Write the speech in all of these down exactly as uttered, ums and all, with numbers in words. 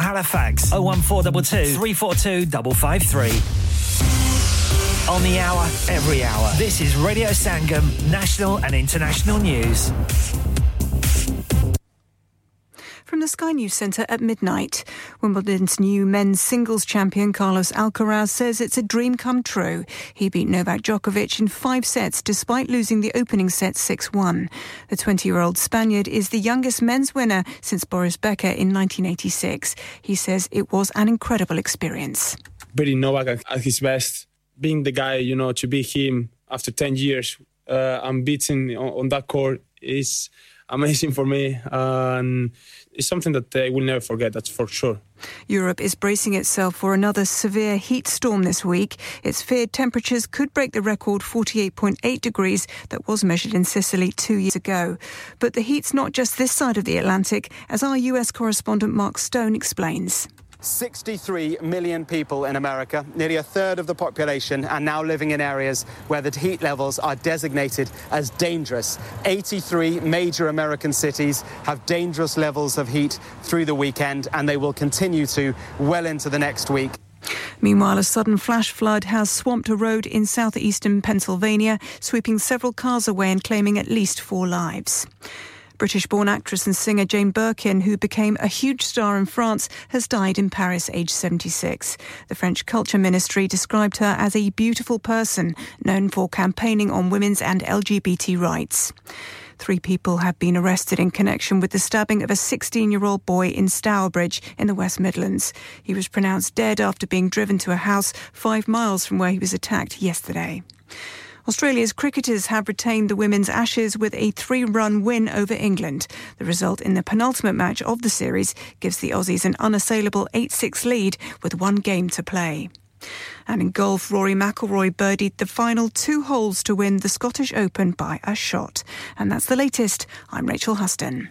Halifax, oh one four two two, three four two five five three. On the hour, every hour. This is Radio Sangam, national and international news. From the Sky News Centre at midnight. Wimbledon's new men's singles champion Carlos Alcaraz says it's a dream come true. He beat Novak Djokovic in five sets despite losing the opening set six one. The twenty-year-old Spaniard is the youngest men's winner since Boris Becker in nineteen eighty-six. He says it was an incredible experience. Beating Novak at his best, being the guy, you know, to beat him after ten years uh, unbeaten on, on that court is amazing for me, uh, and it's something that I will never forget, that's for sure. Europe is bracing itself for another severe heat storm this week. It's feared temperatures could break the record forty-eight point eight degrees that was measured in Sicily two years ago. But the heat's not just this side of the Atlantic, as our U S correspondent Mark Stone explains. sixty-three million people in America, nearly a third of the population, are now living in areas where the heat levels are designated as dangerous. eighty-three major American cities have dangerous levels of heat through the weekend, and they will continue to well into the next week. Meanwhile, a sudden flash flood has swamped a road in southeastern Pennsylvania, sweeping several cars away and claiming at least four lives. British-born actress and singer Jane Birkin, who became a huge star in France, has died in Paris aged seventy-six. The French Culture Ministry described her as a beautiful person, known for campaigning on women's and L G B T rights. Three people have been arrested in connection with the stabbing of a sixteen-year-old boy in Stourbridge in the West Midlands. He was pronounced dead after being driven to a house five miles from where he was attacked yesterday. Australia's cricketers have retained the women's Ashes with a three-run win over England. The result in the penultimate match of the series gives the Aussies an unassailable eight six lead with one game to play. And in golf, Rory McIlroy birdied the final two holes to win the Scottish Open by a shot. And that's the latest. I'm Rachel Huston.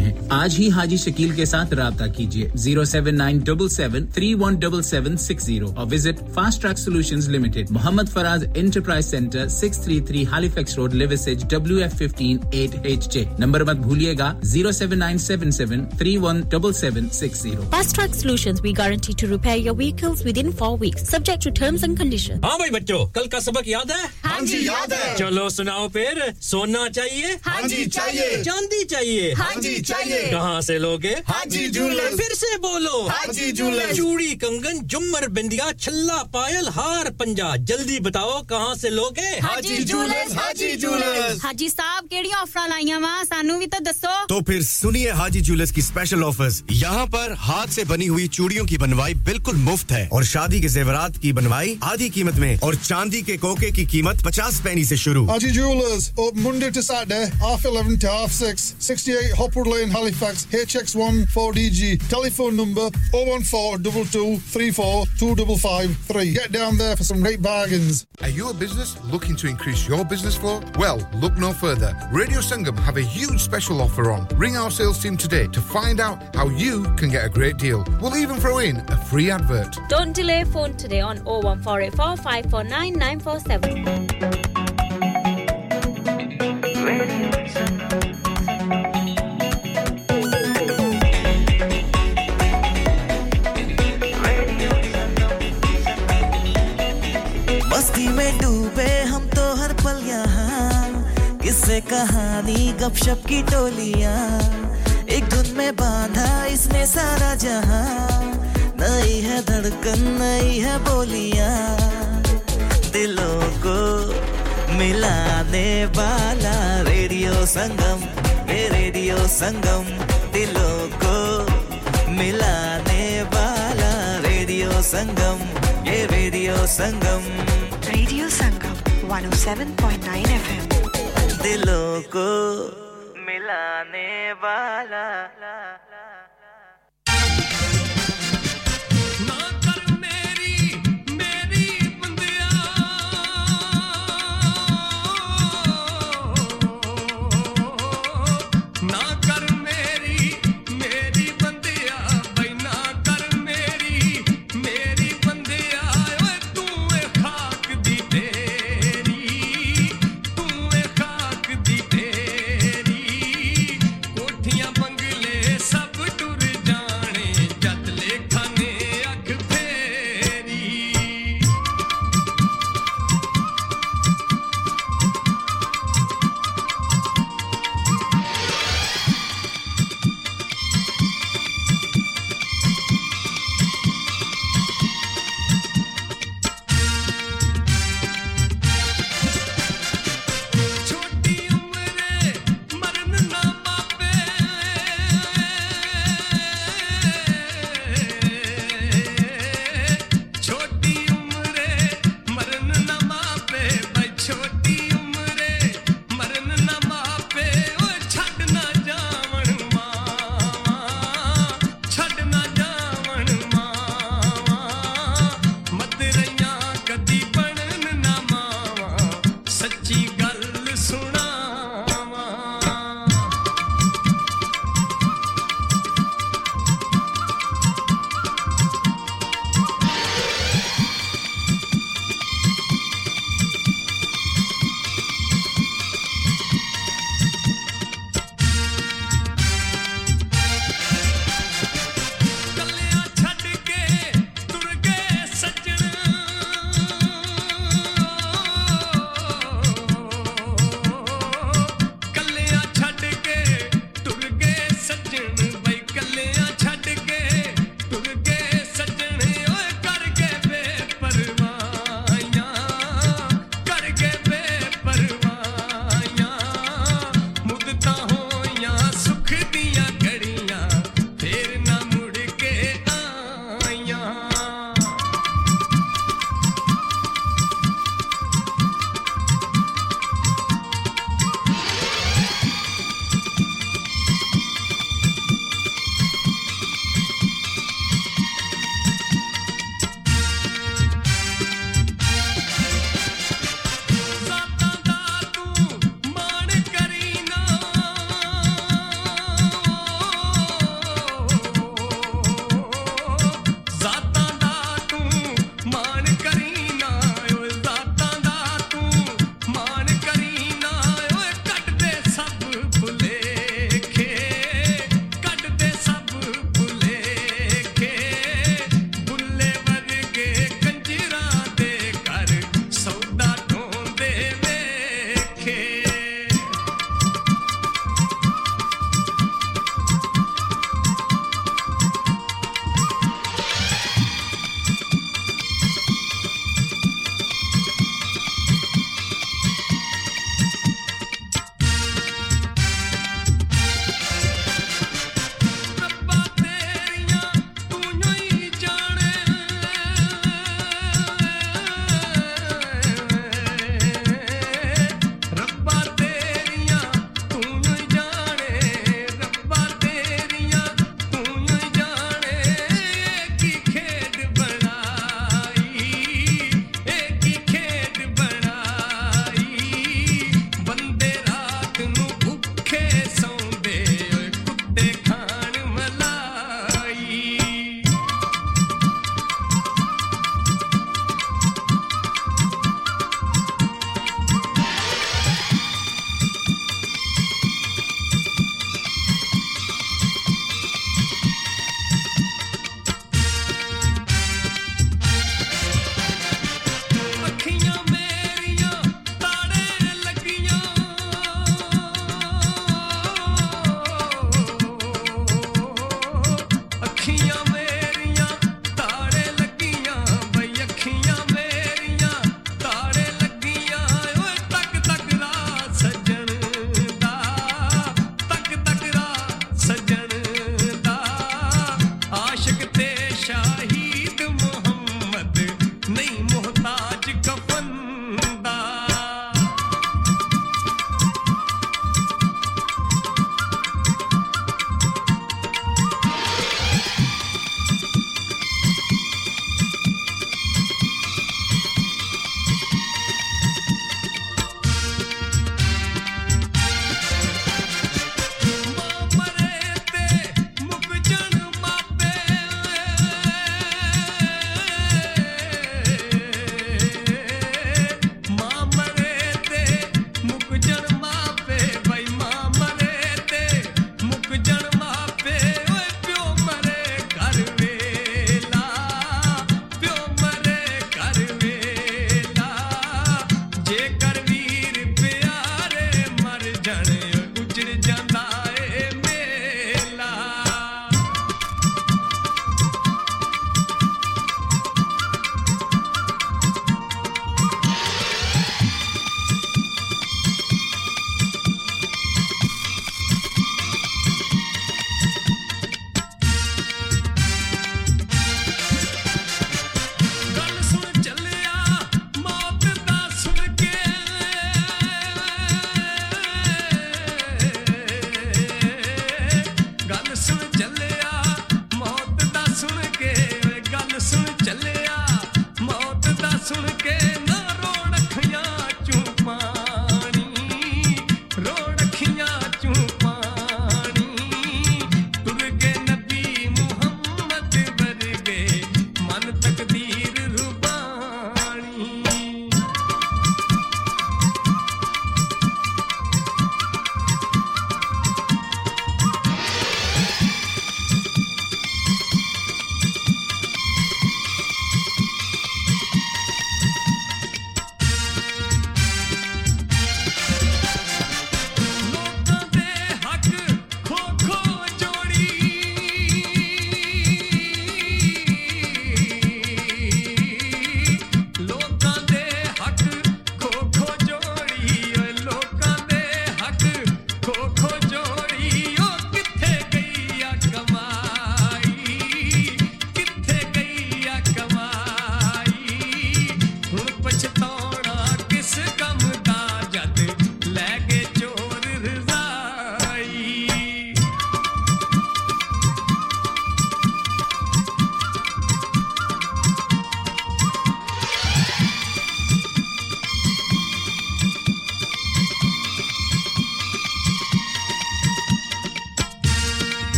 आज ही हाजी शकील के साथ राब्ता कीजिए zero seven nine seven seven three one seven seven six zero और visit fast track solutions limited Mohammad Faraz enterprise centre six thirty-three Halifax road Liversedge W F one five eight H J number मत भूलिएगा zero seven nine seven seven three one seven seven six zero fast track solutions we guarantee to repair your vehicles within four weeks subject to terms and conditions हां भाई बच्चों कल का सबक याद है हां जी याद है चलो सुनाओ फिर सोना चाहिए हां जी चाहिए चांदी चाहिए हां जी कहां से लोगे हाजी जूलर्स फिर से बोलो हाजी जूलर्स चूड़ी कंगन जुमर बिंदिया छल्ला पायल हार पंजा जल्दी बताओ कहां से लोगे हाजी जूलर्स हाजी जूलर्स हाजी साहब केडी ऑफर लाईया वा सानू भी तो दसो तो फिर सुनिए हाजी जूलर्स की स्पेशल ऑफर्स यहां पर हाथ से बनी हुई चूड़ियों की बनवाई बिल्कुल मुफ्त है और शादी के ज़ेवरात की बनवाई आधी कीमत में और चांदी के कोके की कीमत fifty पैसे से शुरू Haji jewellers open Monday to Saturday half eleven to half six sixty-eight Hopwood Lane Halifax H X one four D G telephone number oh one four two two three four two five five three get down there for some great bargains are you a business looking to increase your business flow well look no further Radio Sangam have a huge special offer on ring our sales team today to find out how you can get a great deal we'll even throw in a free advert don't delay phone today on oh one four eight four five four nine nine four seven कहानी गपशप की टोलियां एक धुन में बांधा इसने सारा जहां नई है धड़कन नई है बोलियां दिलों को मिलाने वाला रेडियो संगम ये रेडियो संगम दिलों को मिलाने वाला रेडियो संगम ये radio Sangam radio Sangam one oh seven point nine F M दिलों को मिलाने वाला Sub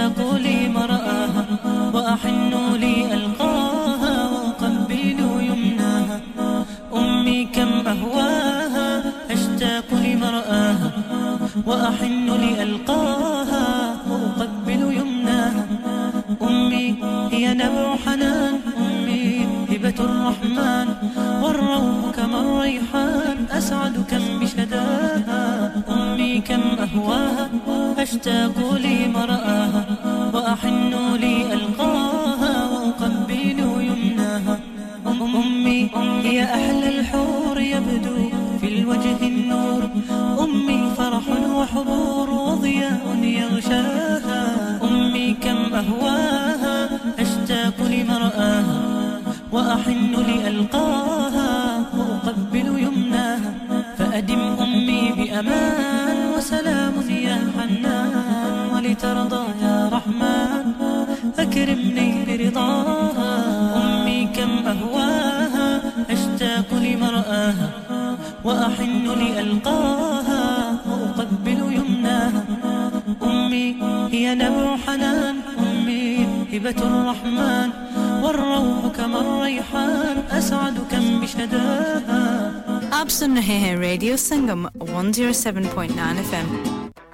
أشتاق لمرآها وأحن لي ألقاها وأقبل يمناها أمي كم أهواها أشتاق لمرآها وأحن لي ألقاها وأقبل يمناها أمي هي نبع حنان أمي هبة الرحمن والروح كما الريحان أسعد كم بشداها أمي كم أهواها أشتاق لمرآها وأحن لي ألقاها وأقبل يمناها أمي هي أحلى الحور يبدو في الوجه النور أمي فرح وحبور وضياء يغشاها أمي كم أهواها أشتاق لمرآها وأحن لألقاها وأقبل يمناها فأدم أمي بأمان وسلام يا حنان ولترضى يا رحمن أكرمني برضاها أمي كم أهواها أشتاق لمرآها وأحن لألقاها وأقبل يمناها أمي هي نبع حنان أمي هبة الرحمن والروح كما الريحان أسعد كم بشداها आप सुन रहे हैं radio Sangam one oh seven point nine F M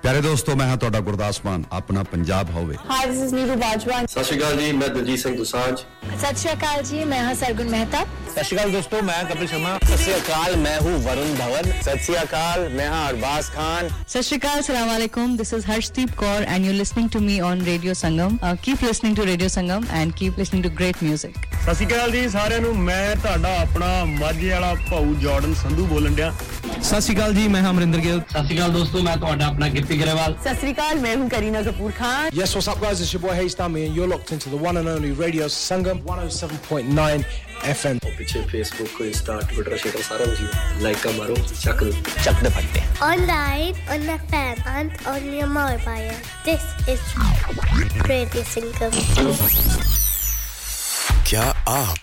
प्यारे दोस्तों मैं हां ਤੁਹਾਡਾ ਗੁਰਦਾਸ ਮਾਨ ਆਪਣਾ ਪੰਜਾਬ ਹੋਵੇ hi this is Neeru Bajwan ਸਤਿ ਸ਼੍ਰੀ ਅਕਾਲ ਜੀ ਮੈਂ ਦਲਜੀਤ ਸਿੰਘ ਦੁਸਾਂਝ ਸਤਿ ਸ਼੍ਰੀ ਅਕਾਲ ਜੀ ਮੈਂ ਹਾਂ ਸਰਗੁਣ ਮਹਿਤਾ ਸਤਿ ਸ਼੍ਰੀ ਅਕਾਲ ਦੋਸਤੋ ਮੈਂ ਕਪਿਲ ਸ਼ਰਮਾ ਸਤਿ ਸ਼੍ਰੀ ਅਕਾਲ ਮੈਂ ਹੂੰ ਵਰੁਣ ਧਵਨ ਸਤਿ ਸ਼੍ਰੀ ਅਕਾਲ ਮੈਂ ਹਾਂ ਅਰਬਾਜ਼ ਖਾਨ ਸਤਿ ਸ਼੍ਰੀ ਅਕਾਲ ਸਲਾਮ ਅਲੈਕੁਮ this is Harshdeep Kaur and you are listening to me on radio Sangam keep listening to radio Sangam and keep listening to great music ਸਤਿ ਸ਼੍ਰੀ ਅਕਾਲ ਜੀ ਸਾਰਿਆਂ ਨੂੰ ਮੈਂ ਤੁਹਾਡਾ ਆਪਣਾ ਮਾਝੇ ਵਾਲਾ ਭਾਊ ਜਾਰਡਨ ਸੰਧੂ ਬੋਲਣ ਡਿਆ ਸਤਿ ਸ਼੍ਰੀ ਅਕਾਲ ਜੀ ਮੈਂ ਅਮਰਿੰਦਰ ਗਿੱਲ ਸਤਿ ਸ਼੍ਰੀ ਅਕਾਲ ਦੋਸਤੋ ਮੈਂ ਤੁਹਾਡਾ ਆਪਣਾ ਗਿੱਪੀ ਗਰੇਵਾਲ ਸਤਿ ਸ਼੍ਰੀ ਅਕਾਲ ਮੈਂ ਹੂੰ Kareena Kapoor Khan Yes what's up guys it's your boy Haystami and you're locked into the one and only Radio Sangam one oh seven point nine F M piche Facebook ko Insta Twitter share sara kuch like ka maro chak chak de bhatte online on the fan and on your mobile this is Radio Sangam kya aap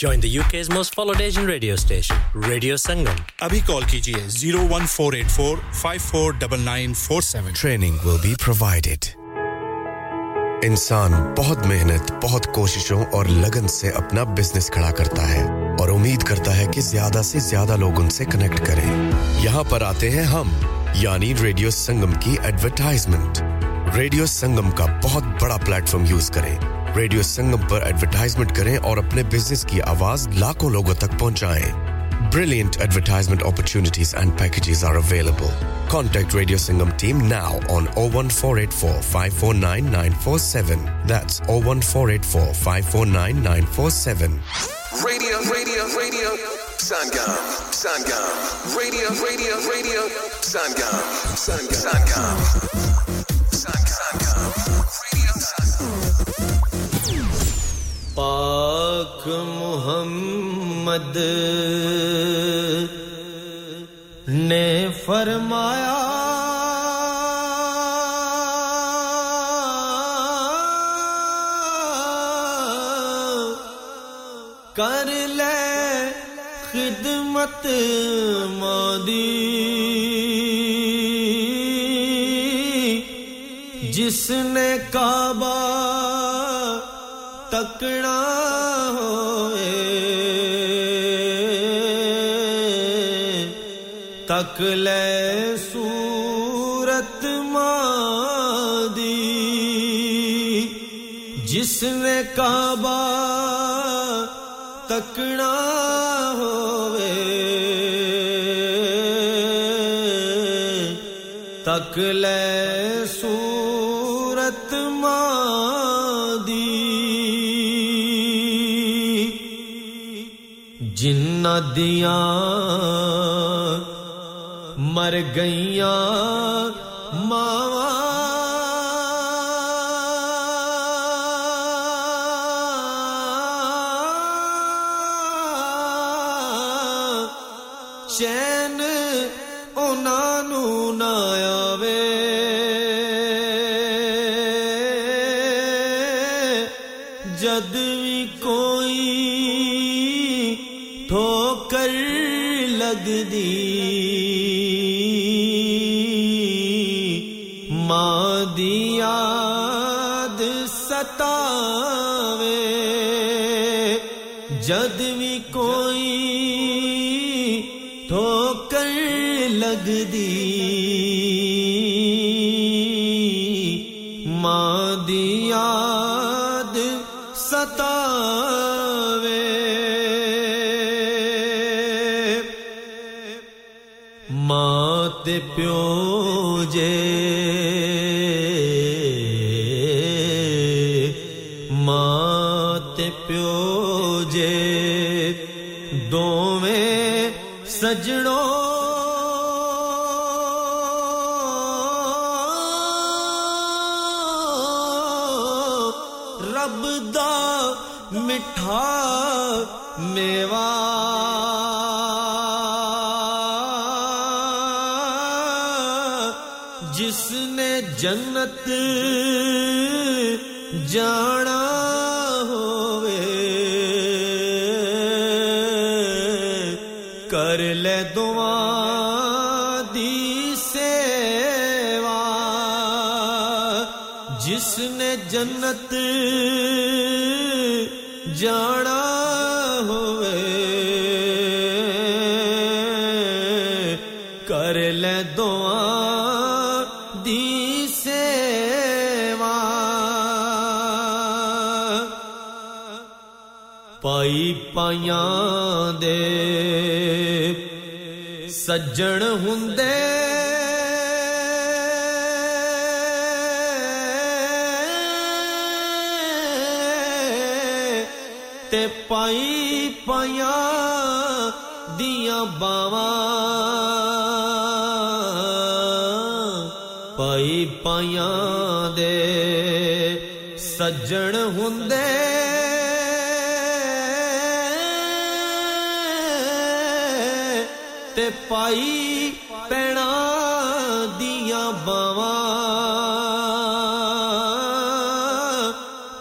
Join the U K's most followed Asian radio station, Radio Sangam. Abhi call kijiye zero one four eight four five four nine nine four seven. Training will be provided. इंसान बहुत मेहनत, बहुत कोशिशों और लगन से अपना business खड़ा करता है और उम्मीद करता है कि ज़्यादा से ज़्यादा लोग उनसे कनेक्ट करें। यहाँ पर आते हैं हम, यानी Radio Sangam की एडवरटाइजमेंट। Radio Sangam का बहुत बड़ा प्लेटफॉर्म यूज़ करें। रेडियो संगम पर एडवर्टाइजमेंट करें और अपने बिजनेस की आवाज लाखों लोगों तक पहुंचाएं Brilliant advertisement opportunities and packages are available. Contact Radio Sangam team now on zero one four eight four five four nine nine four seven. That's zero one four eight four five four nine nine four seven. Radio, radio, radio, Sangam, Sangam. Radio, radio, radio, Sangam, Sangam, Sangam. पाक मुहम्मद ने फरमाया कर ले खिदमत मादी जिसने काबा तकड़ा होए तक ले सूरत मादी जिसने काबा तकड़ा होए तक ले सूरत मादी जिन्ना दिया मर गईया मावा चैन उन्हां नू ना आवे जद भी कोई ठोकर लगदी मां दी याद सतावे जद भी कोई ठोकर लगदी मां दी याद सतावे मां ते प्यो जे मां ते प्यो जे दोवें सजणों रब दा मिठा मेवा जिसने जन्नत जाना जन्नत जाना होवे कर ले दुआ दी सेवा पाई पायां दे सज्जन हुंदे ते पाई पाया दिया बावा पाई पाया दे सज्जन हुंदे ते पाई पैणा दिया बावा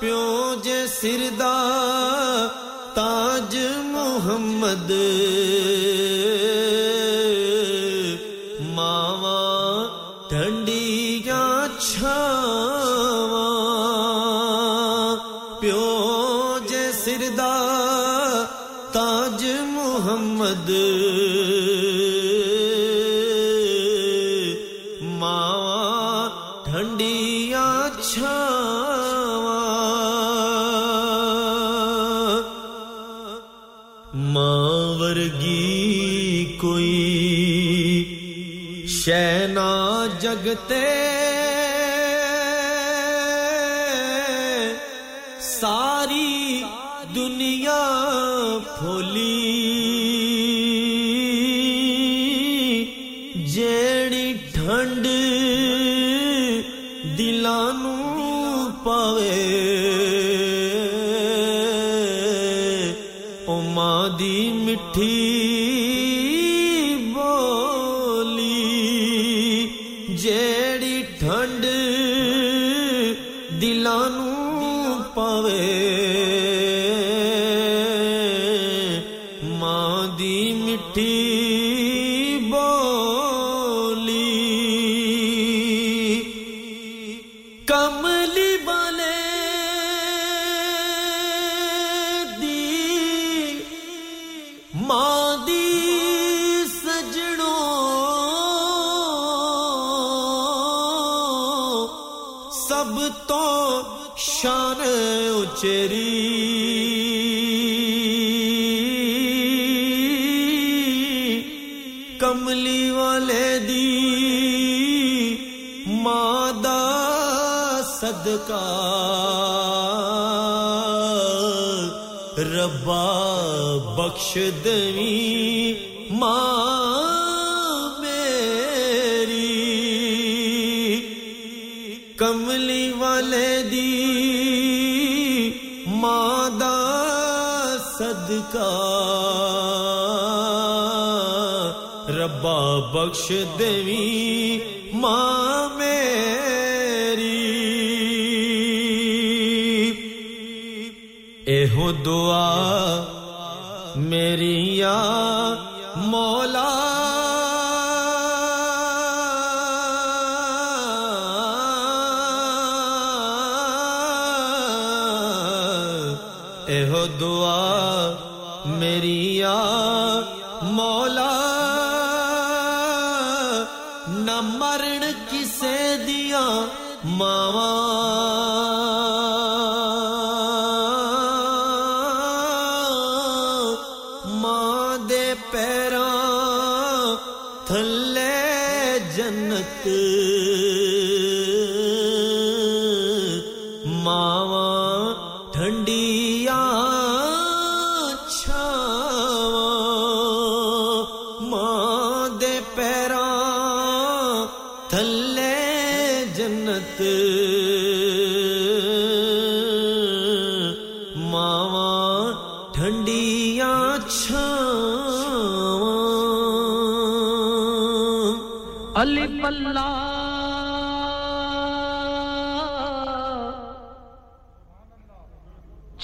प्यो जे सिरदा मोहम्मद मावा ठंडिया छावा प्यो जे सिरदा ताज मोहम्मद मावा ठंडिया छावा वर्गी कोई शै ना जगते सारी दुनिया फूली जेड़ी ठंड दिलां नू पावे दी मिठी बोली जेड़ी ठंड दिलां नू पावे मां दी मिठी बोली कमली बने शान उचेरी कमली वाले दी मां दा सदका रब्बा बख्श देवीं मां कमली वाले दी मां दा सदका रब्बा बख्श देवी मां मेरी एहो दुआ मेरी या मौला एहो दुआ मेरी या मौला ना मरण किसे दिया मावा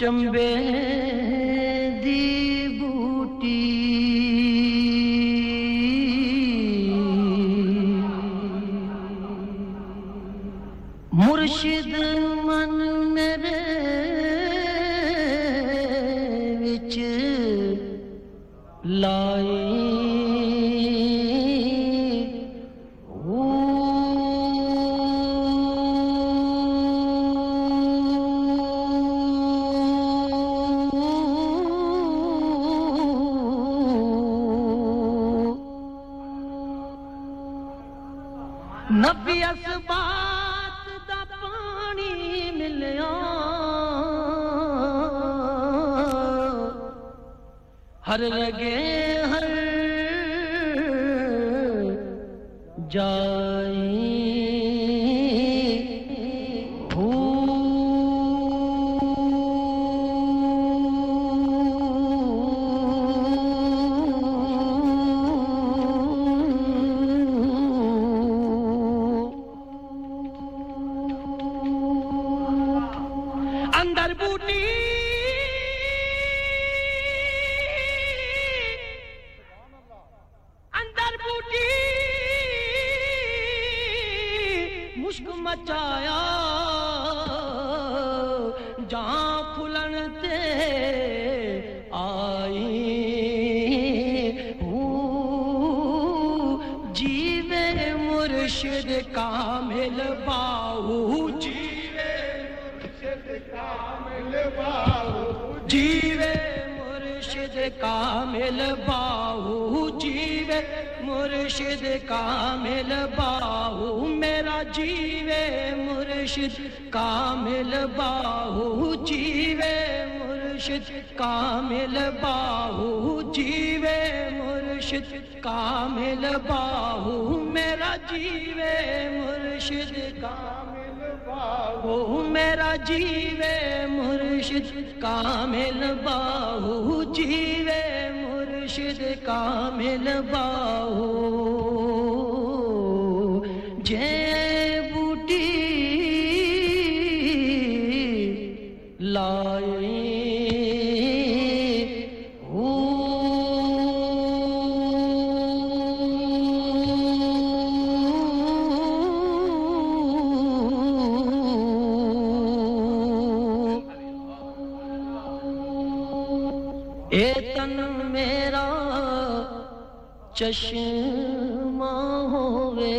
चंबे दी बूटी मुर्शिद मन मेरे विच लाई हर लगे हर जाए चश्मा होवे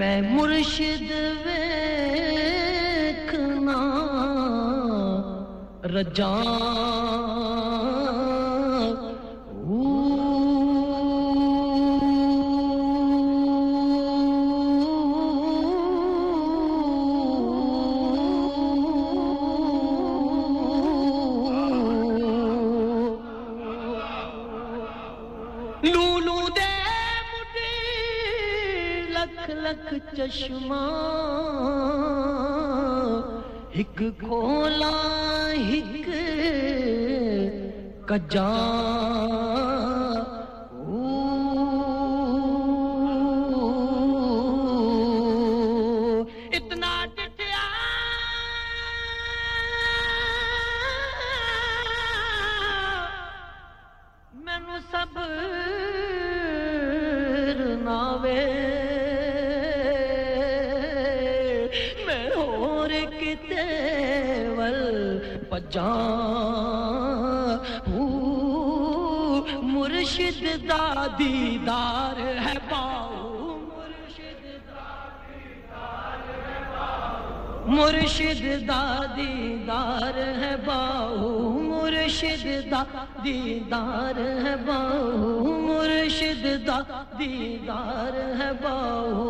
मैं मुर्शिद वेखना रजा चश्मा हिक खोला हिक कजा दीदार है बाहू मुर्शिद दा दीदार है बाहू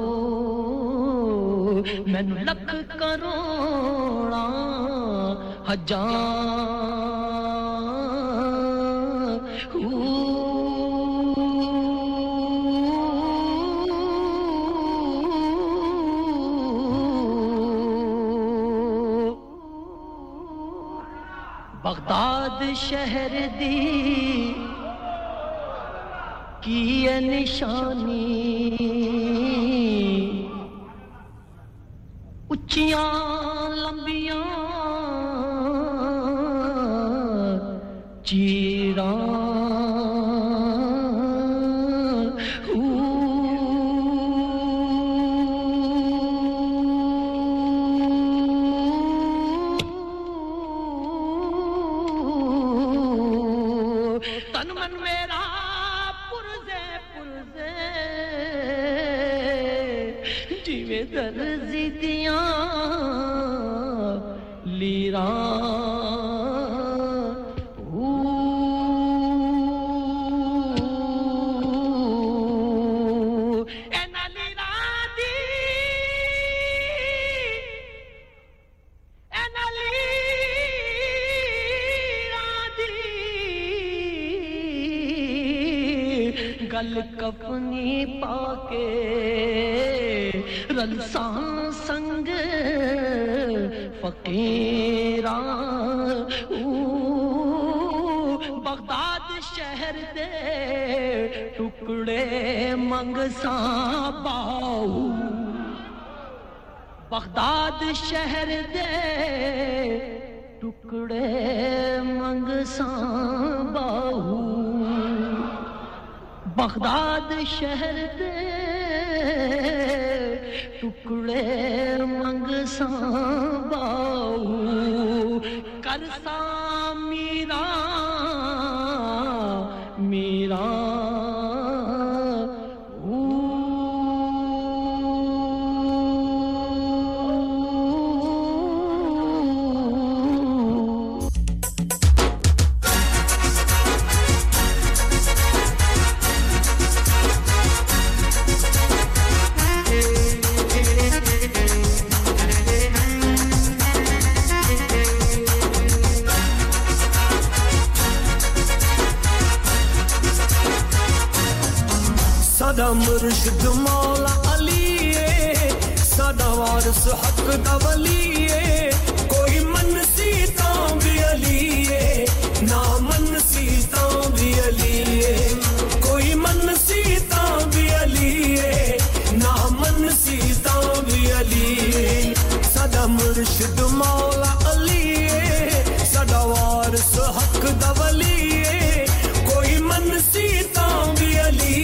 मैनू लख करोड़ा हजार बगदाद शहर दी की निशानी उच्चियां लंबियां चीरां बगदाद शहर दे टुकड़े मंगसा बाहू बगदाद शहर दे टुकड़े मंगसा बाहू करसा मीरा मीरा मुर्शिद मौला अली सदा वारिस हक दा वली कोई मनसी तां भी अली ना मनसी तां भी अली कोई मनसी तां भी अली ना मनसी तां भी अली सदा मुर्शिद मौला अली सदा वारिस हक दा वली कोई मनसी तां भी अली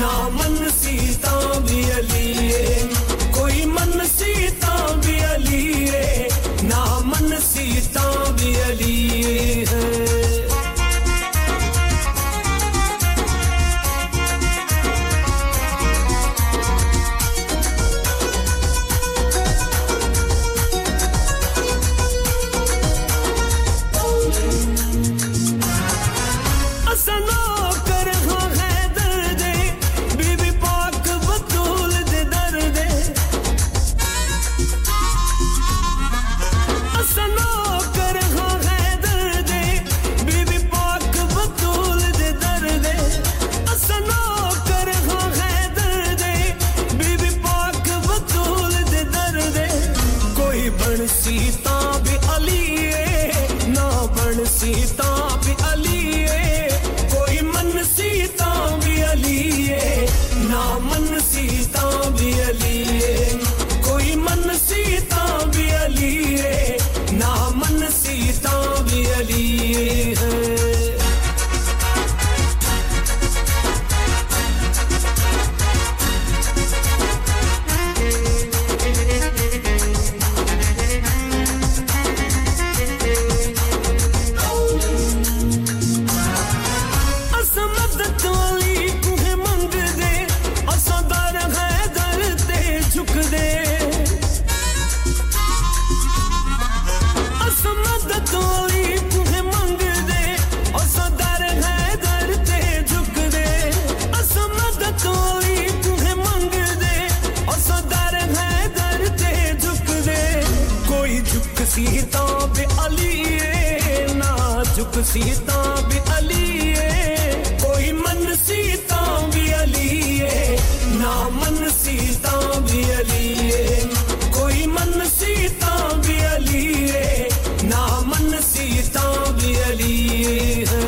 ना मन सीता भी अली कोई मन सीता भी अली ना मन सीता भी अली सीता भी अली ना बन सीता भी अली भी अली है सीता भी अली है कोई मन सीता भी अली है ना मन सीता भी अली है कोई मन सीता भी अली है ना मन सीता भी अली है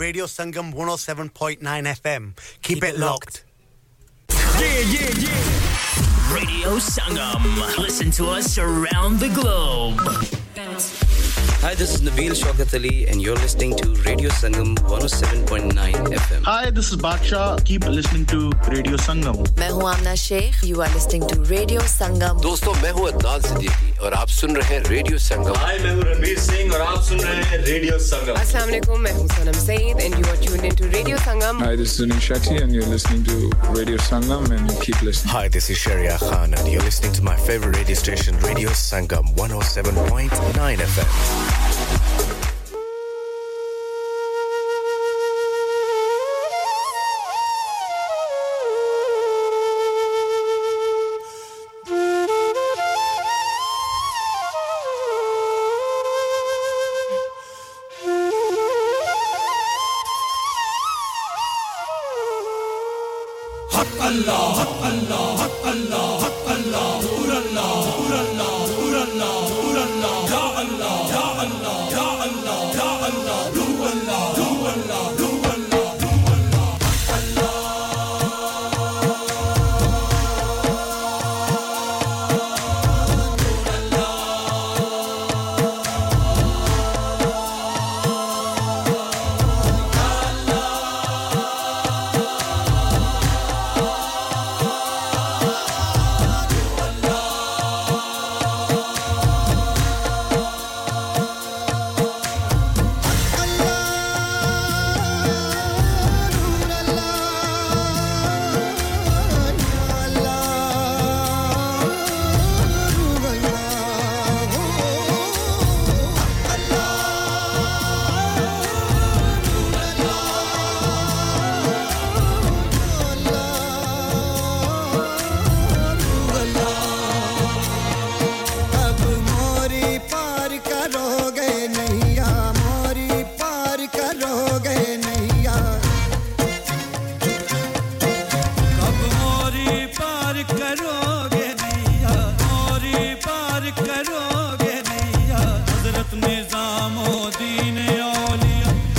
Radio Sangam one oh seven point nine F M. Keep, Keep it, it locked. locked. Yeah, yeah, yeah. Radio Sangam. Listen to us around the globe. Hi, this is Nabeel Shaukat Ali, and you're listening to Radio Sangam one oh seven point nine F M. Hi, this is Baksha. Keep listening to Radio Sangam. मैं हूँ Amna Sheikh. You are listening to Radio Sangam. दोस्तों, मैं हूँ अदनान सिद्दीकी और आप सुन रहे हैं Radio Sangam. Hi, मैं हूँ रणवीर सिंह और आप सुन रहे हैं Radio Sangam. Assalamu alaikum. मैं हूँ Sanam Saeed, and you are tuned into Radio Sangam. Hi, this is Zunaira Shakti, and you're listening to Radio Sangam, and you keep listening. Hi, this is Sheheryar Khan, and you're listening to my favorite radio station, Radio Sangam one oh seven point nine F M.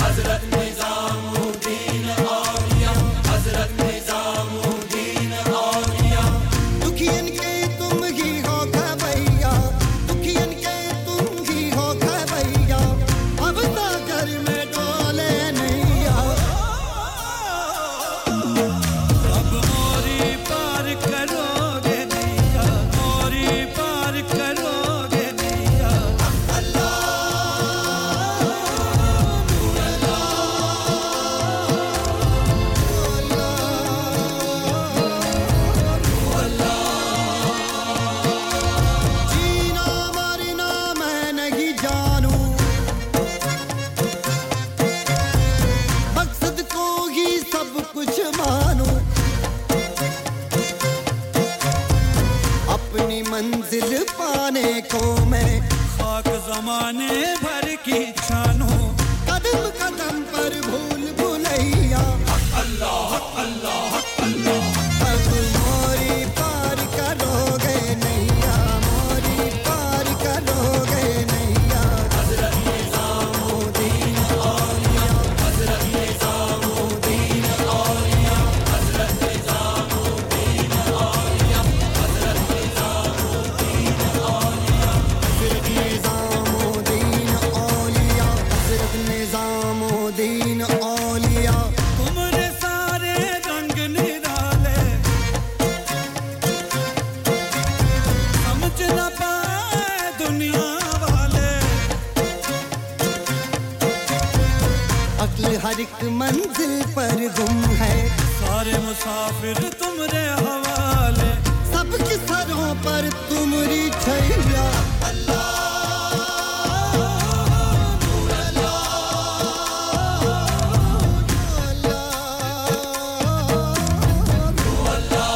Hazrat Nizamuddin Awliya Hazrat Nizamuddin मंजिल पाने को मैं खाक ज़माने भर की छानूं कदम कदम पर भूल भुलैया अल्लाह अल्लाह अल्लाह अब मोरी पार करोगे नैया मोरी पार करोगे नैया हज़रत निज़ामुद्दीन औलिया हज़रत निज़ामुद्दीन औलिया हज़रत निज़ामुद्दीन औलिया हज़रत निज़ामुद्दीन औलिया हज़रत निज़ामुद्दीन औलिया हज़रत निज़ामुद्दीन औलिया हर एक मंजिल पर गुम है सारे मुसाफिर तुम्हारे हवाले सबके सरों पर तुम्हारी छैया अल्लाह नूर अल्लाह नूर अल्लाह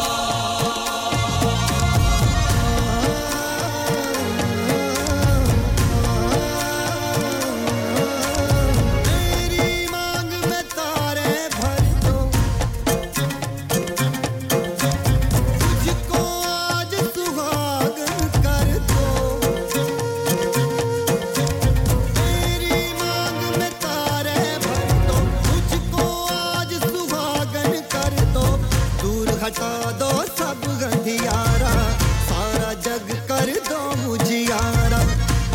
हटा दो सब अंधियारा सारा जग कर दो मुझियारा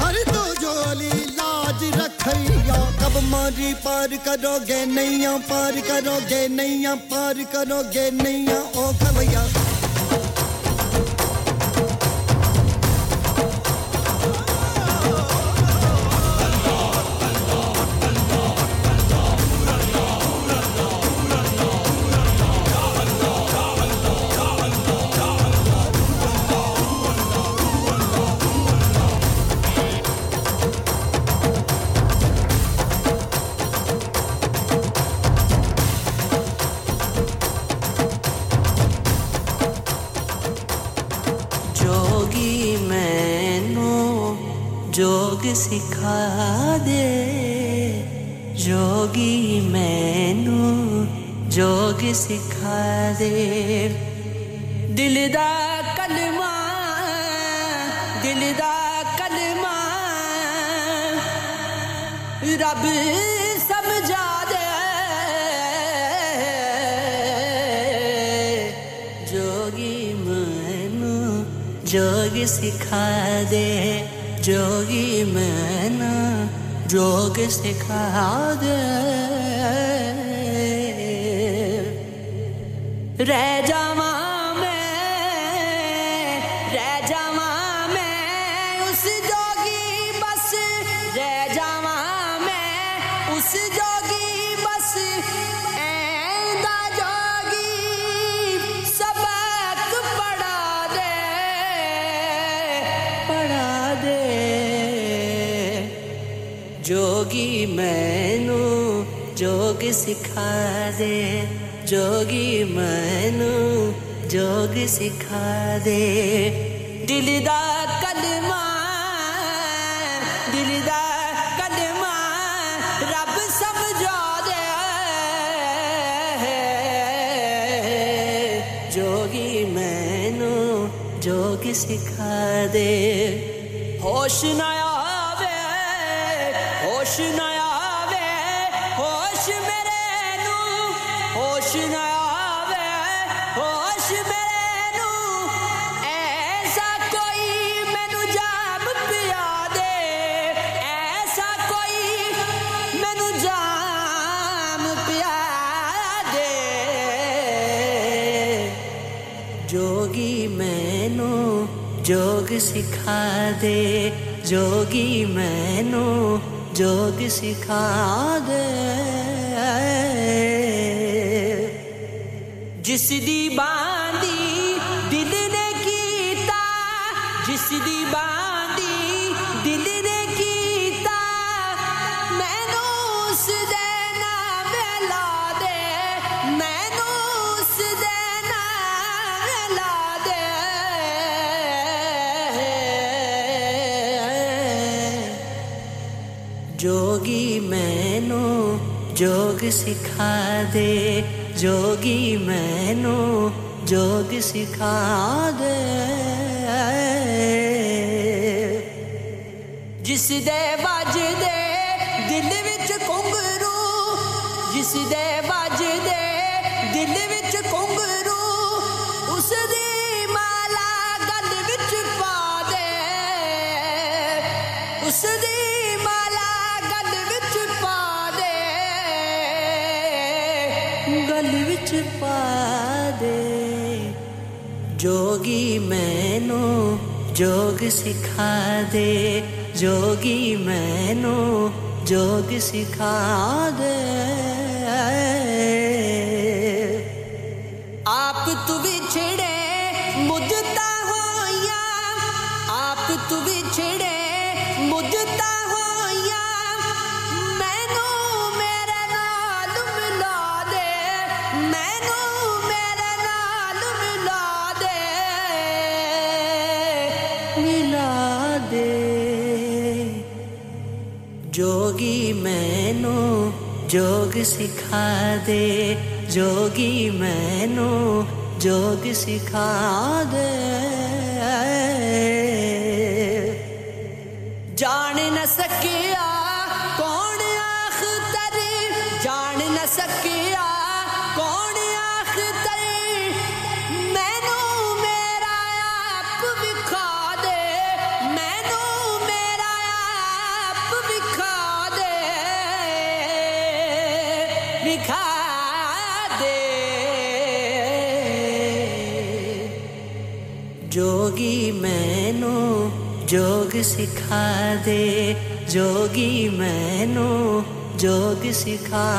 हर दो जोली लाज रखैया कब मोरी पार करोगे नैया पार करोगे नैया पार करोगे नैया ओ खवैया सिखा दे जोगी मैनू जोग सिखा दे दिल दा कलमा दिल दा कलमा रब समझा दे जोगी मैनू जोग सिखा दे जोगी मैना जोग सिखा दे रह जावा मैं रह जावा मैं उस जोगी बस रह जावा मैं उस जोगी बस ऐंदा जोगी सबक पढ़ा दे पढ़ा दे जोगी मैनू जोग सिखा दे जोगी मैनू जोग सिखा दे दिल दा कलमा दिल दा कलमा रब समझा दे जोगी मैनू जोग सिखा दे होश ना होश ना आवे होश मेरे नू होश ना आवे होश मेरे नू ऐसा कोई मैनू जाम पिया दे ऐसा कोई मैनू जाम पिया दे जोगी मैनू जोग सिखा दे जोगी मैनू जोग सिखा दे जिस दी बांदी दिल ने कीता जिस दी बांदी दिल ने कीता मैनू उस दे नाम ला दे मैनू उस दे नाम ला दे जोगी मैनो जोग सिखा दे जोगी मैनो जोग सिखा दे जिस दे वजदे दिल विच कुंगरू जिस दे वजदे दिल विच कुंगरू उस दी माला गल विच पा दे उस दी छुपा दे जोगी मैनो जोग सिखा दे जोगी मैनो जोग सिखा दे आप तू बिछड़े मुझता हो या आप तू बिछड़े मुझता हो या मैनो मेरे नाल मिला दे जोगी मैनो जोग सिखा दे जोगी मैनो जोग सिखा दे जान न सकिया कौन आँख तेरी जान न सकिया कौन आँख तेरी मैनो मेरा आप विखा दे मैनो मेरा आप विखा दे विखा दे जोगी मैनो जोग सिखा दे जोगी मैनो जोग सिखा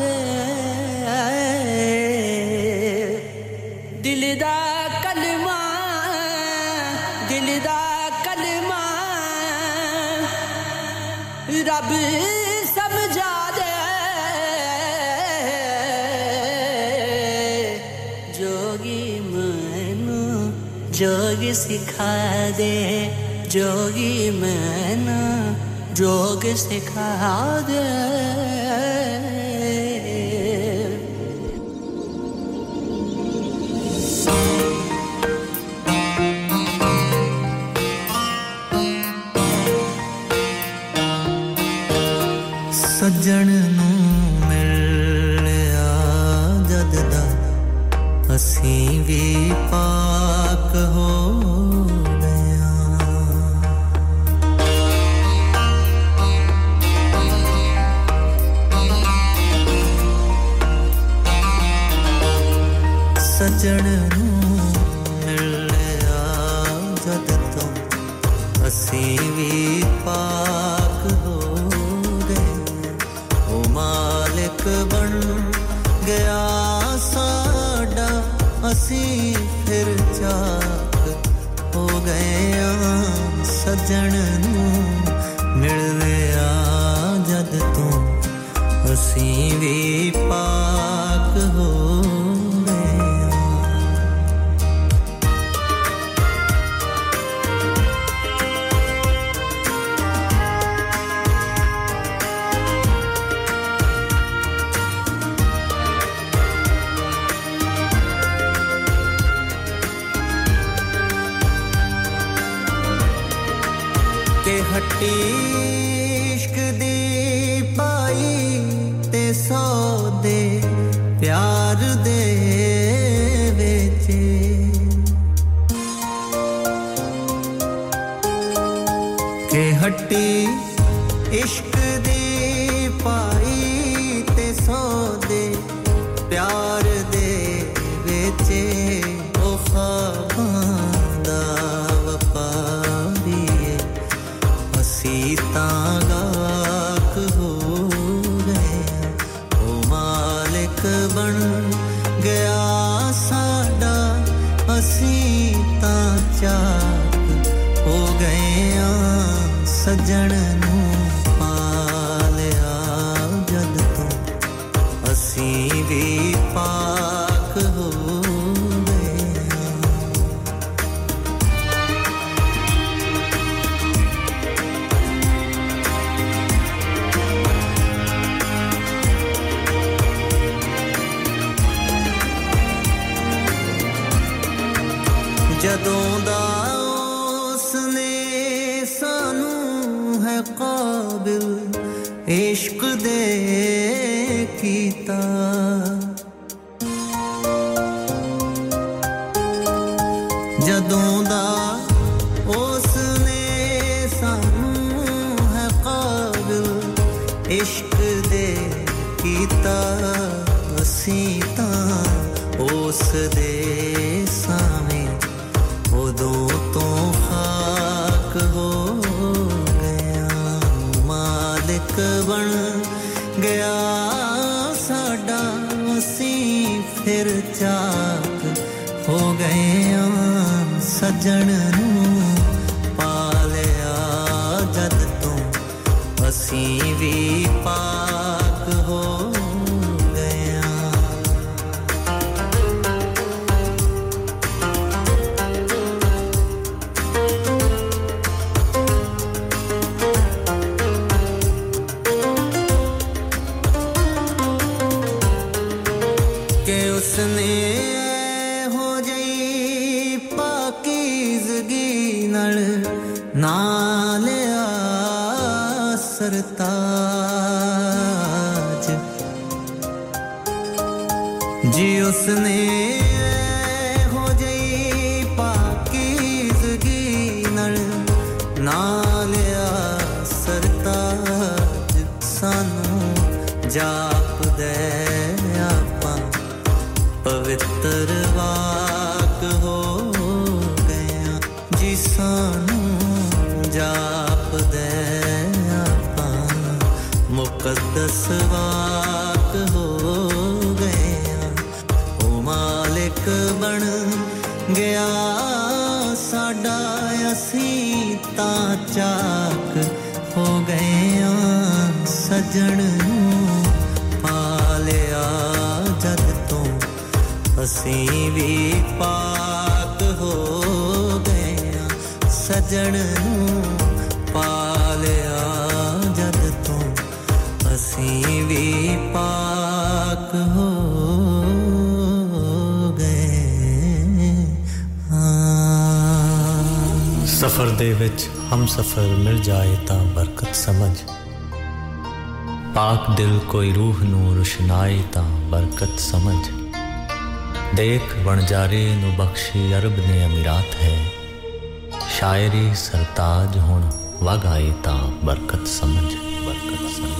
दे दिल दा कलमा दिल दा कलमा रब समझा दे जोगी मैनो जोग सिखा दे जोगी मैनो जोग सिखा दे सजन नू मिल आ जद दा असी भी पाक हो सजन नू मिल आ जद तो असी भी पाक हो गए ओ मालिक बन गया साडा असी फिर चाक हो गए सजन नू मिल आ जद तो असी भी पाक हो इश्क दी पाई ते सौ दे प्यार दे विच के हट्टी इश्क दी पाई ते सौ दे प्यार दे विच ओ खाबां दा वफा तागाक हो गए ओ मालिक बन गया साडा असी तां चाक हो गए सजन नू पालिया जद तो असी भी पाक हो ਜਦੋਂ ਦਾ ਉਸਨੇ ਸਾਨੂੰ ਹੈ ਕਾਬਿਲ ਇਸ਼ਕ ਦੇ ਕੀਤਾ ਜਦੋਂ ਦਾ ਉਸਨੇ ਸਾਨੂੰ ਹੈ ਕਾਬਿਲ ਇਸ਼ਕ ਦੇ ਕੀਤਾ ਅਸੀਂ ਤਾਂ ਉਸ ਦੇ ਸਾਵੇਂ ਉਦੋਂ ਤੋਂ ਖਾਕ ਹੋ ਗਿਆ ਮਾਲਕ ਬਣ ਗਿਆ ਸਾਡਾ ਅਸੀਂ ਫਿਰ ਚਾਕ ਹੋ ਗਏ ਆ ਸੱਜਣ ਨੂੰ ਪਾਲਿਆ ਜਦ ਤੋਂ ਅਸੀਂ ਵੀ ਪਾਕ ਹੋ ताज जी उसने हो गई पाकीज़गी नल नालिया सरताज सानू जाप दे आपां पवित्र वाक हो गया जी सानू जाप दे मुक़द्दस वाक़ हो गया ओ मालिक बन गया साडा असीं तां चाक हो गया सजण नूं पालिया जद तों असीं वी पाक हो गया सजण नूं पालिया जद तों ਅਸੀਂ ਵੀ ਪਾਕ ਹੋ ਗਏ ਹਾਂ ਸਫ਼ਰ ਦੇ ਵਿੱਚ ਹਮਸਫ਼ਰ ਮਿਲ ਜਾਏ ਤਾਂ ਬਰਕਤ ਸਮਝ ਪਾਕ ਦਿਲ ਕੋਈ ਰੂਹ ਨੂੰ ਰੁਸ਼ਨਾਈ ਤਾਂ ਬਰਕਤ ਸਮਝ ਦੇਖ ਵਣਜਾਰੇ ਨੂੰ ਬਖਸ਼ੀ ਅਰਬ ਨੇ ਅਮੀਰਾਤ ਹੈ ਸ਼ਾਇਰੀ ਸਰਤਾਜ ਹੁਣ ਵਗਾਏ ਤਾਂ ਬਰਕਤ ਸਮਝ ਬਰਕਤ ਸਮਝ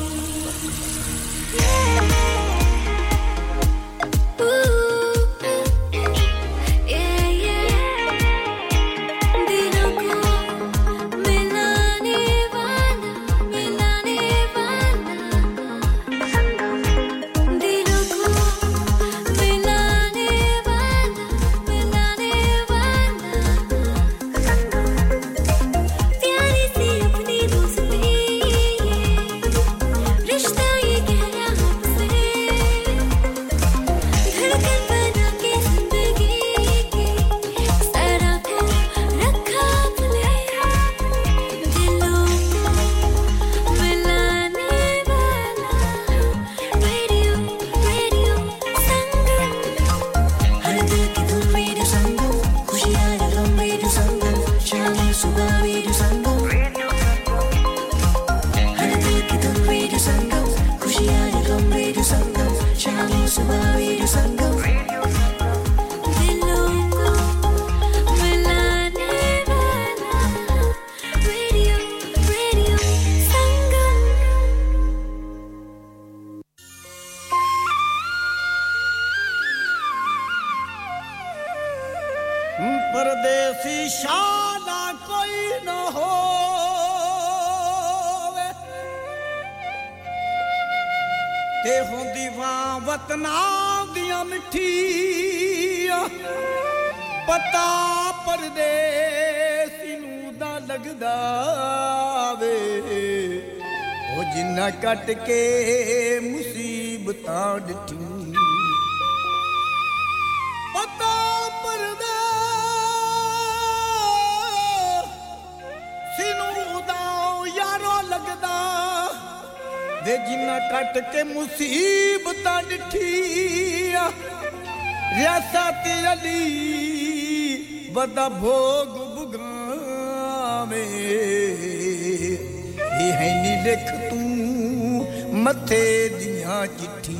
मुसीबत भोग भुगावे है नी लिख तू मथे दिया चिट्ठी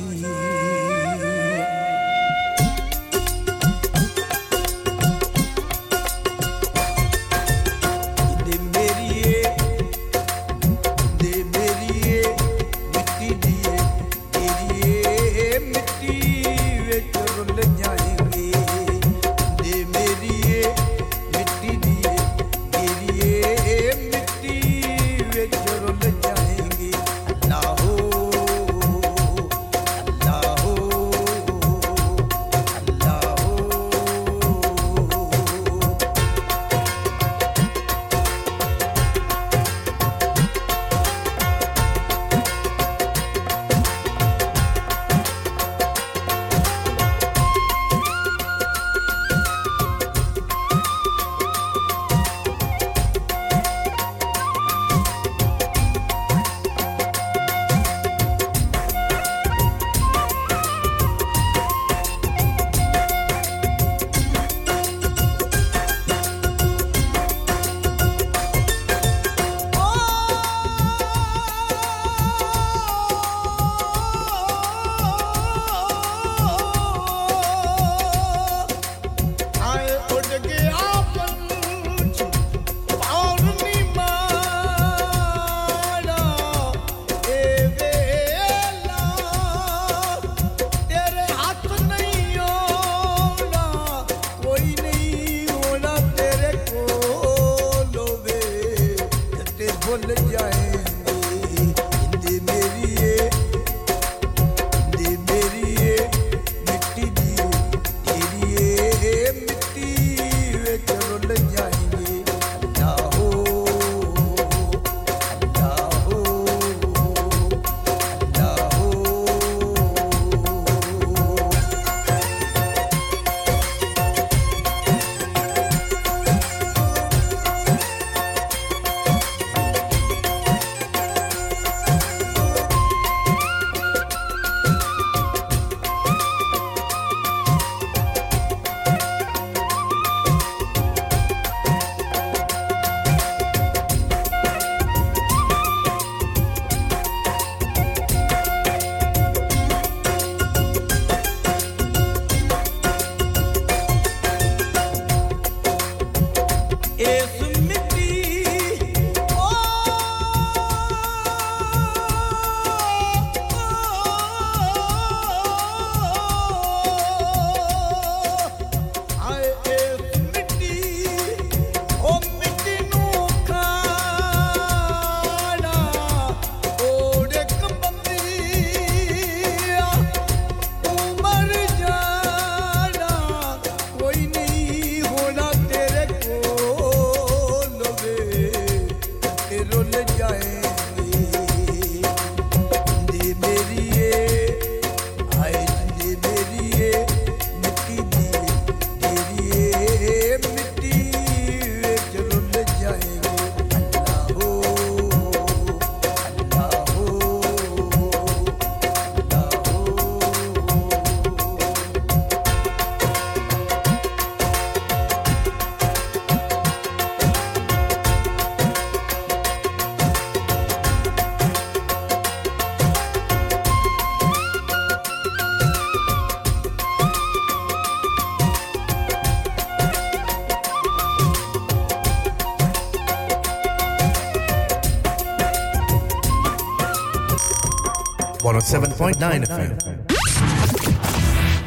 seven point nine F M.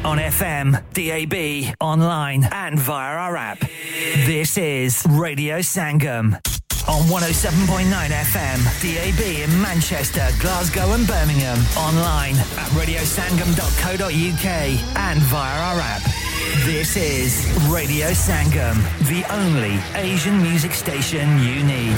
On F M, D A B, online, and via our app. This is Radio Sangam. On one oh seven point nine F M, D A B in Manchester, Glasgow, and Birmingham. Online at radio sangam dot co dot U K and via our app. This is Radio Sangam, the only Asian music station you need.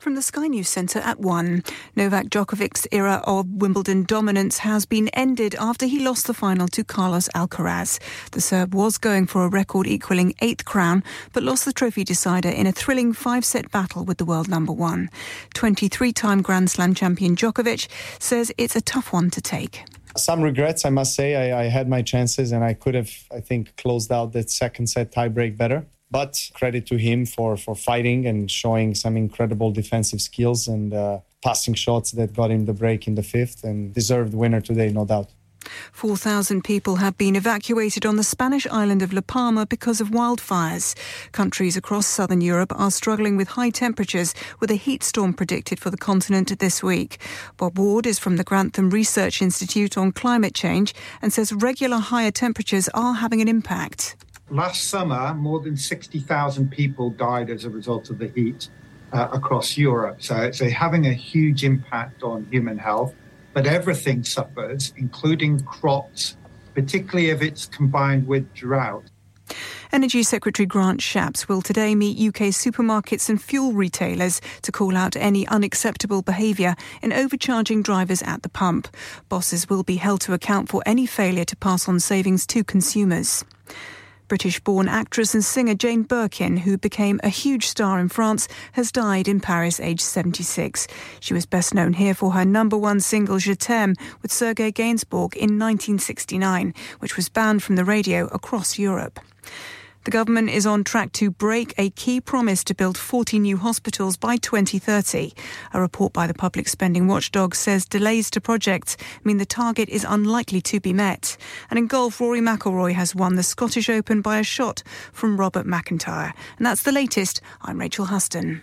from the Sky News Centre at one. Novak Djokovic's era of Wimbledon dominance has been ended after he lost the final to Carlos Alcaraz. The Serb was going for a record-equalling eighth crown, but lost the trophy decider in a thrilling five-set battle with the world number one. twenty-three-time Grand Slam champion Djokovic says it's a tough one to take. Some regrets, I must say. I, I had my chances and I could have, I think, closed out that second set tiebreak better. But credit to him for, for fighting and showing some incredible defensive skills and uh, passing shots that got him the break in the fifth, and deserved winner today, no doubt. four thousand people have been evacuated on the Spanish island of La Palma because of wildfires. Countries across southern Europe are struggling with high temperatures, with a heat storm predicted for the continent this week. Bob Ward is from the Grantham Research Institute on Climate Change and says regular higher temperatures are having an impact. Last summer, more than sixty thousand people died as a result of the heat uh, across Europe. So it's so having a huge impact on human health. But everything suffers, including crops, particularly if it's combined with drought. Energy Secretary Grant Shapps will today meet U K supermarkets and fuel retailers to call out any unacceptable behaviour in overcharging drivers at the pump. Bosses will be held to account for any failure to pass on savings to consumers. British-born actress and singer Jane Birkin, who became a huge star in France, has died in Paris aged seventy-six. She was best known here for her number one single Je T'aime with Serge Gainsbourg in nineteen sixty-nine, which was banned from the radio across Europe. The government is on track to break a key promise to build forty new hospitals by twenty thirty. A report by the public spending watchdog says delays to projects mean the target is unlikely to be met. And in golf, Rory McIlroy has won the Scottish Open by a shot from Robert McIntyre. And that's the latest. I'm Rachel Huston.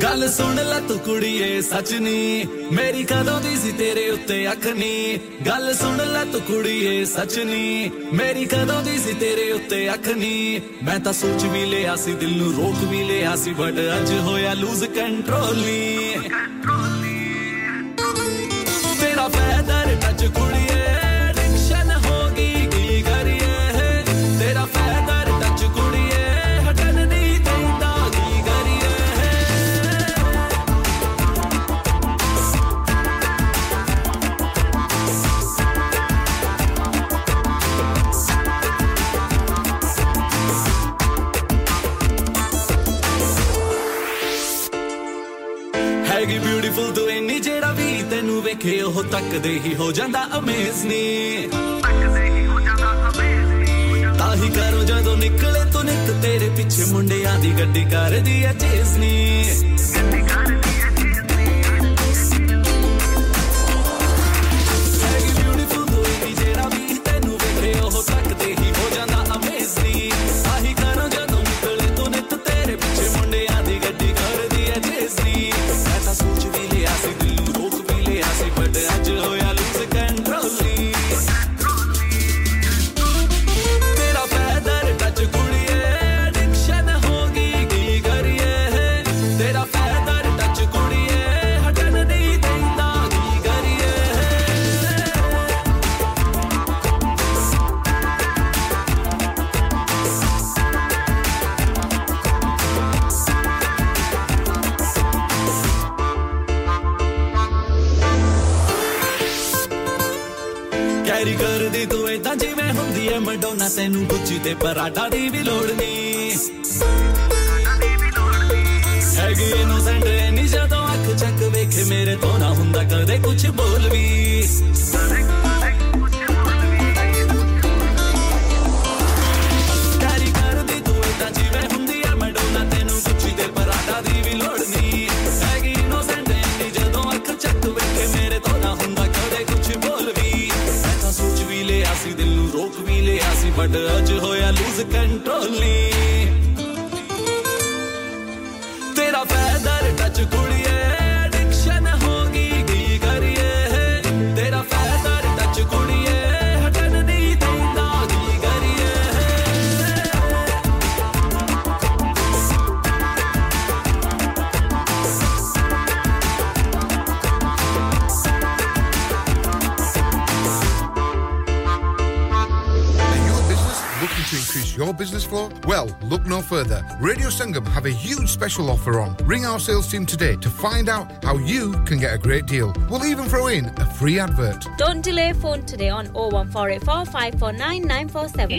गल सुन ला तू कुड़िए सच नी मेरी कदों दी सी तेरे उत्ते अख नी गल सुन ला तू कुड़िए सच नी मेरी कदों दी सी तेरे उत्ते अख नी मैं ता सोच भी ले आसी दिल नु रोक भी ले आसी बट अज होया लूज कंट्रोल नी तेरा पैदर टच कुड़िए एडिक्शन होगी की करिए तेरा पैदर टच कुड़िए ਕਿ ਉਹ ਤੱਕਦੇ ਹੀ ਹੋ ਜਾਂਦਾ ਅਮੇਜ਼ ਨੀ ਤੱਕਦੇ ਹੀ ਹੋ ਜਾਂਦਾ ਅਮੇਜ਼ ਨੀ ਤਾਂ ਹੀ ਕਰੋ ਜਦੋਂ ਨਿਕਲੇ ਤੂੰ ਨਿੱਕ ਤੇਰੇ ਪਿੱਛੇ ਮੁੰਡਿਆਂ ਦੀ ਗੱਡੀ ਕਰਦੀ ਐ ਚੇਜ਼ ਨੀ ਗੱਡੀ ਕਰਦੀ ਐ ਚੇਜ਼ ਨੀ ਸੈਗੀ ਬਿਊਟੀਫੁਲ ਦੋਈ ਜਿਹੜਾ ਵੀ ਤੈਨੂੰ ਵੇਖੇ ਉਹ ਤੱਕਦੇ ਹੀ ਹੋ ਜਾਂਦਾ ਅਮੇਜ਼ ਨੀ ਤਾਂ ਹੀ ਕਰੋ ਜਦੋਂ ਨਿਕਲੇ ਤੂੰ ਨਿੱਕ ਤੇਰੇ ਪਿੱਛੇ ਮੁੰਡਿਆਂ ਦੀ ਗੱਡੀ ਕਰਦੀ ਐ ਚੇਜ਼ ਨੀ ਐਸਾ ਸੋਚ ਵੀ ਲਿਆ ਸੀ ਦਿਲ ਨੂੰ But I just hoya lose control Madonna ਤੈਨੂੰ ਗੁੱਚੀ ਤੇ ਪਰਾਠਾ ਦੀ ਵੀ ਲੋੜ ਨਹੀਂ ਹੈਗੀ ਇਨੋਸੈਂਟ ਨਹੀਂ ਜਦੋਂ ਅੱਖ ਚੱਕ ਵੇਖੇ ਮੇਰੇ ਤੋਂ ਨਾ ਹੁੰਦਾ ਕਦੇ ਕੁਝ ਬੋਲ ਵੀ ਕਾਰੀ ਕਰਦੀ ਤੂੰ ਤਾਂ ਜਿਵੇਂ ਹੁੰਦੀ ਐ ਮਡੋਨਾ ਤੈਨੂੰ ਗੁੱਚੀ ਤੇ ਪਰਾਠਾ ਦੀ ਵੀ ਲੋੜ ਨਹੀਂ ਹੈਗੀ ਇਨੋਸੈਂਟ ਨਹੀਂ ਜਦੋਂ ਅੱਖ ਚੱਕ ਵੇਖੇ ਮੇਰੇ ਤੋਂ ਨਾ ਹੁੰਦਾ ਕਦੇ ਕੁਝ ਬੋਲ ਵੀ ਐਸਾ ਸੋਚ ਵੀ ਲੈ ਆਸੀ ਦਿਲ ਰੋਕ ਵੀ ਲਿਆ ਸੀ ਬਟ ਅੱਜ ਹੋਇਆ ਲੂਜ਼ ਕੰਟਰੋਲ ਨੀ ਤੇਰਾ your business flow? Well, look no further. Radio Sangam have a huge special offer on. Ring our sales team today to find out how you can get a great deal. We'll even throw in a free advert. Don't delay, phone today on oh one four eight four, five four nine, nine four seven.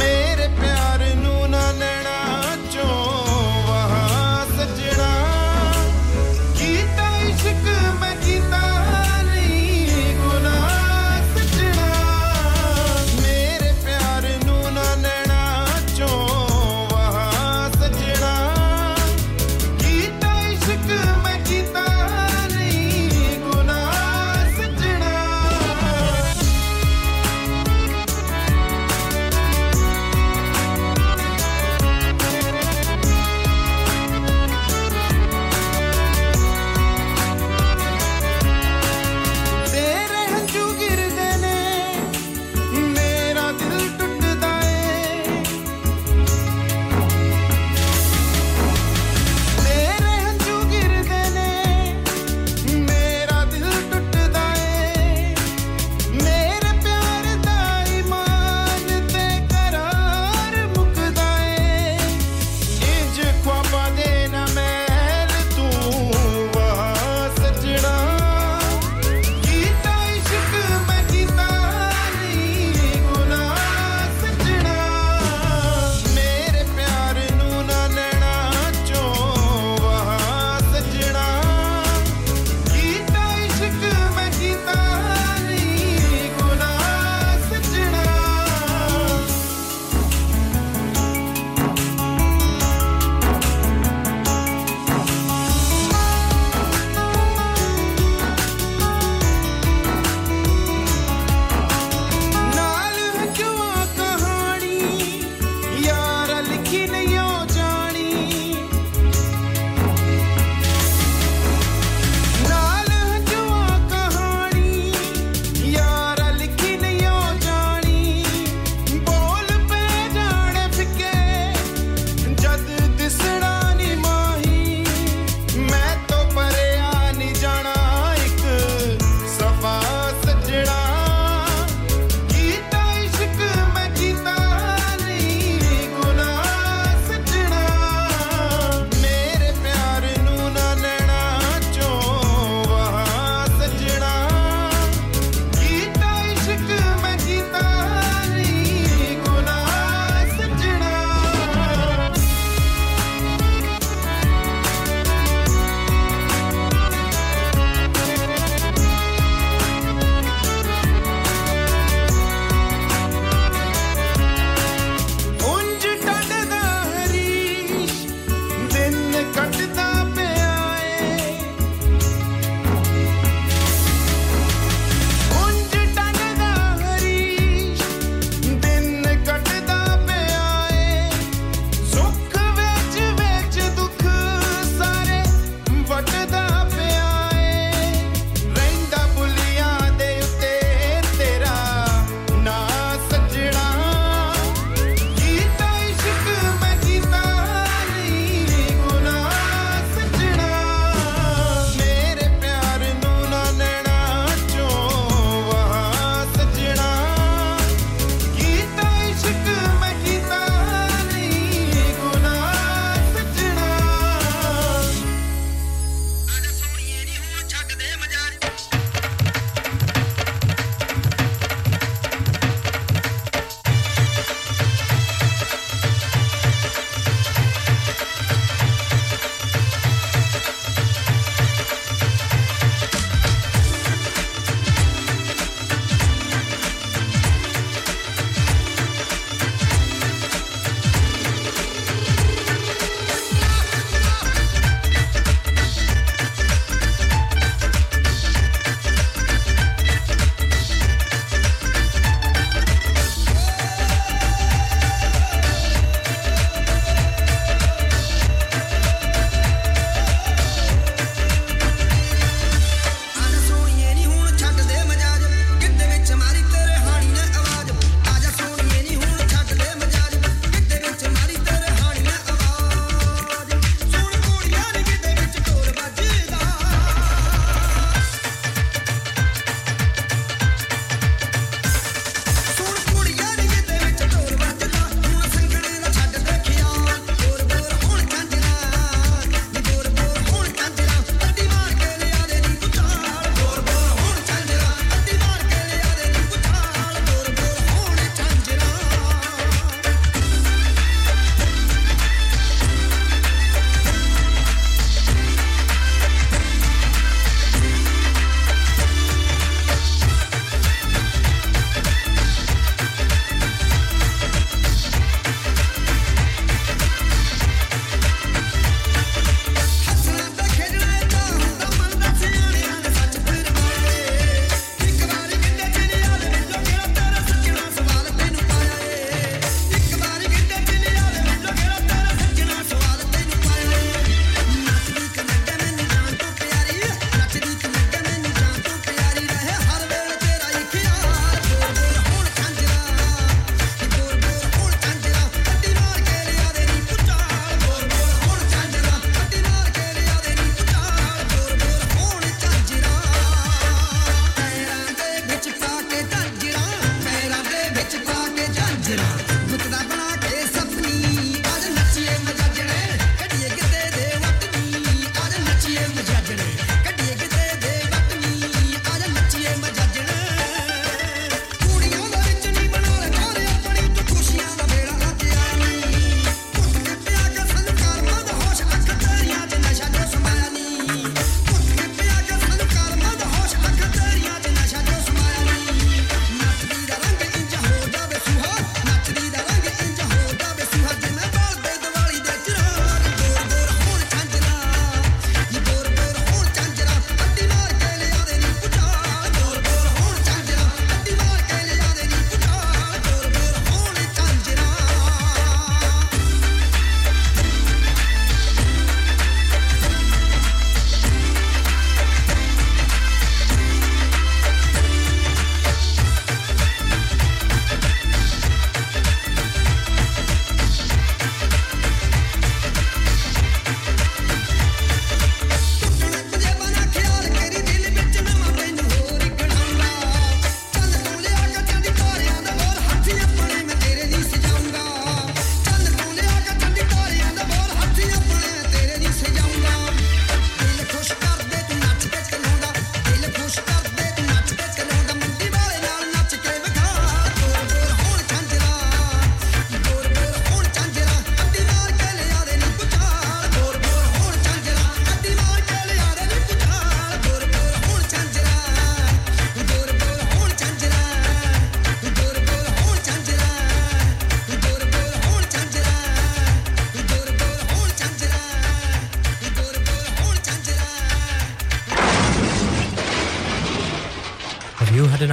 Mere pyar nu na lena jo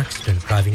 accident driving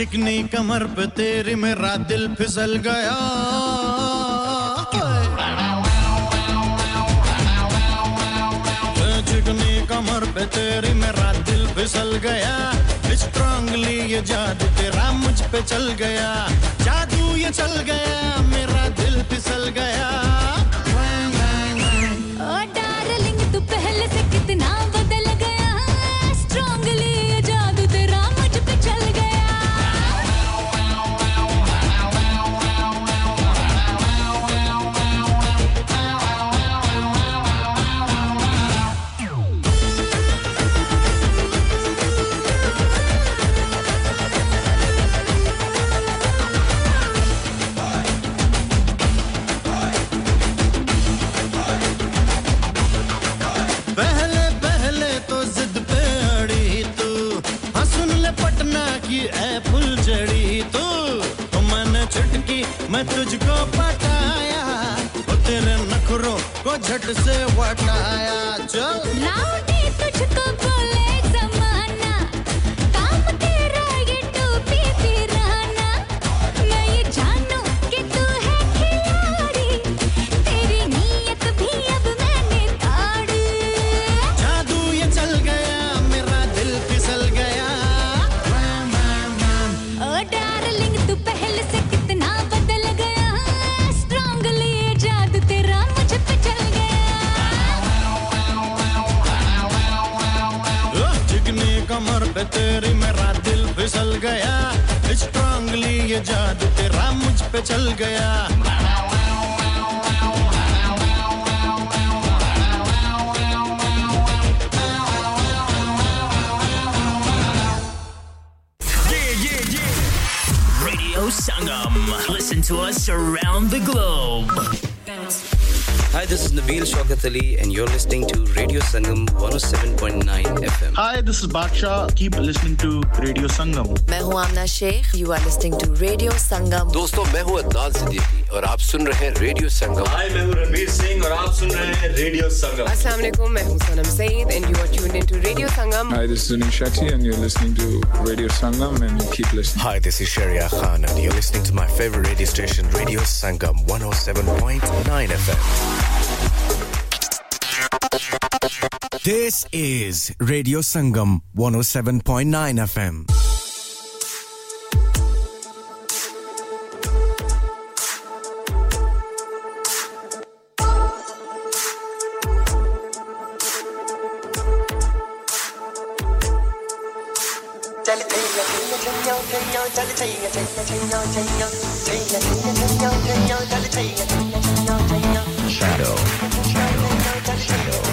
चिकनी कमर पे तेरे मेरा दिल फिसल गया चिकनी कमर पे तेरे मेरा दिल फिसल गया स्ट्रांगली ये जादू तेरा मुझ पे चल गया जादू ये चल गया मेरा दिल फिसल गया ओ डार्लिंग तू पहले से कितना बदल गया स्ट्रांगली ये जादू तेरा मुझ पे चल गया मैं तुझको पटाया वो तेरे नखरों को झट से हटाया चल लाउडी तुझको बोले जमाना काम तेरा ये टोपी पिराना मैं ये जानू कि तू है खिलाड़ी तेरी नीयत भी अब मैंने ताड़ी जादू ये चल गया मेरा दिल फिसल गया ओ डार्लिंग तू पहले से कितना कमर पे तेरी मेरा दिल फिसल गया स्ट्रांगली ये जादू तेरा मुझ पे चल गया Yeah, yeah, yeah. Radio Sangam. Listen to us around the globe. Bounce. Hi, this is Nabeel Shaukat Ali, and you're listening to Radio Sangam one oh seven point nine F M. Hi, this is Baksha. Keep listening to Radio Sangam. I'm Amna Sheikh. You are listening to Radio Sangam. Friends, I'm Adnan Siddiqui, and you're listening to Radio Sangam. Hi, I'm Ranveer Singh, and you're listening to Radio Sangam. Assalamu alaikum. I'm Sanam Saeed, and you are tuned into Radio Sangam. Hi, this is Zunaira Shakti, and you're listening to Radio Sangam, and keep listening. Hi, this is Sheheryar Khan, and you're listening to my favorite radio station, Radio Sangam one oh seven point nine F M. This is Radio Sangam one oh seven point nine F M. Shadow, shadow, shadow.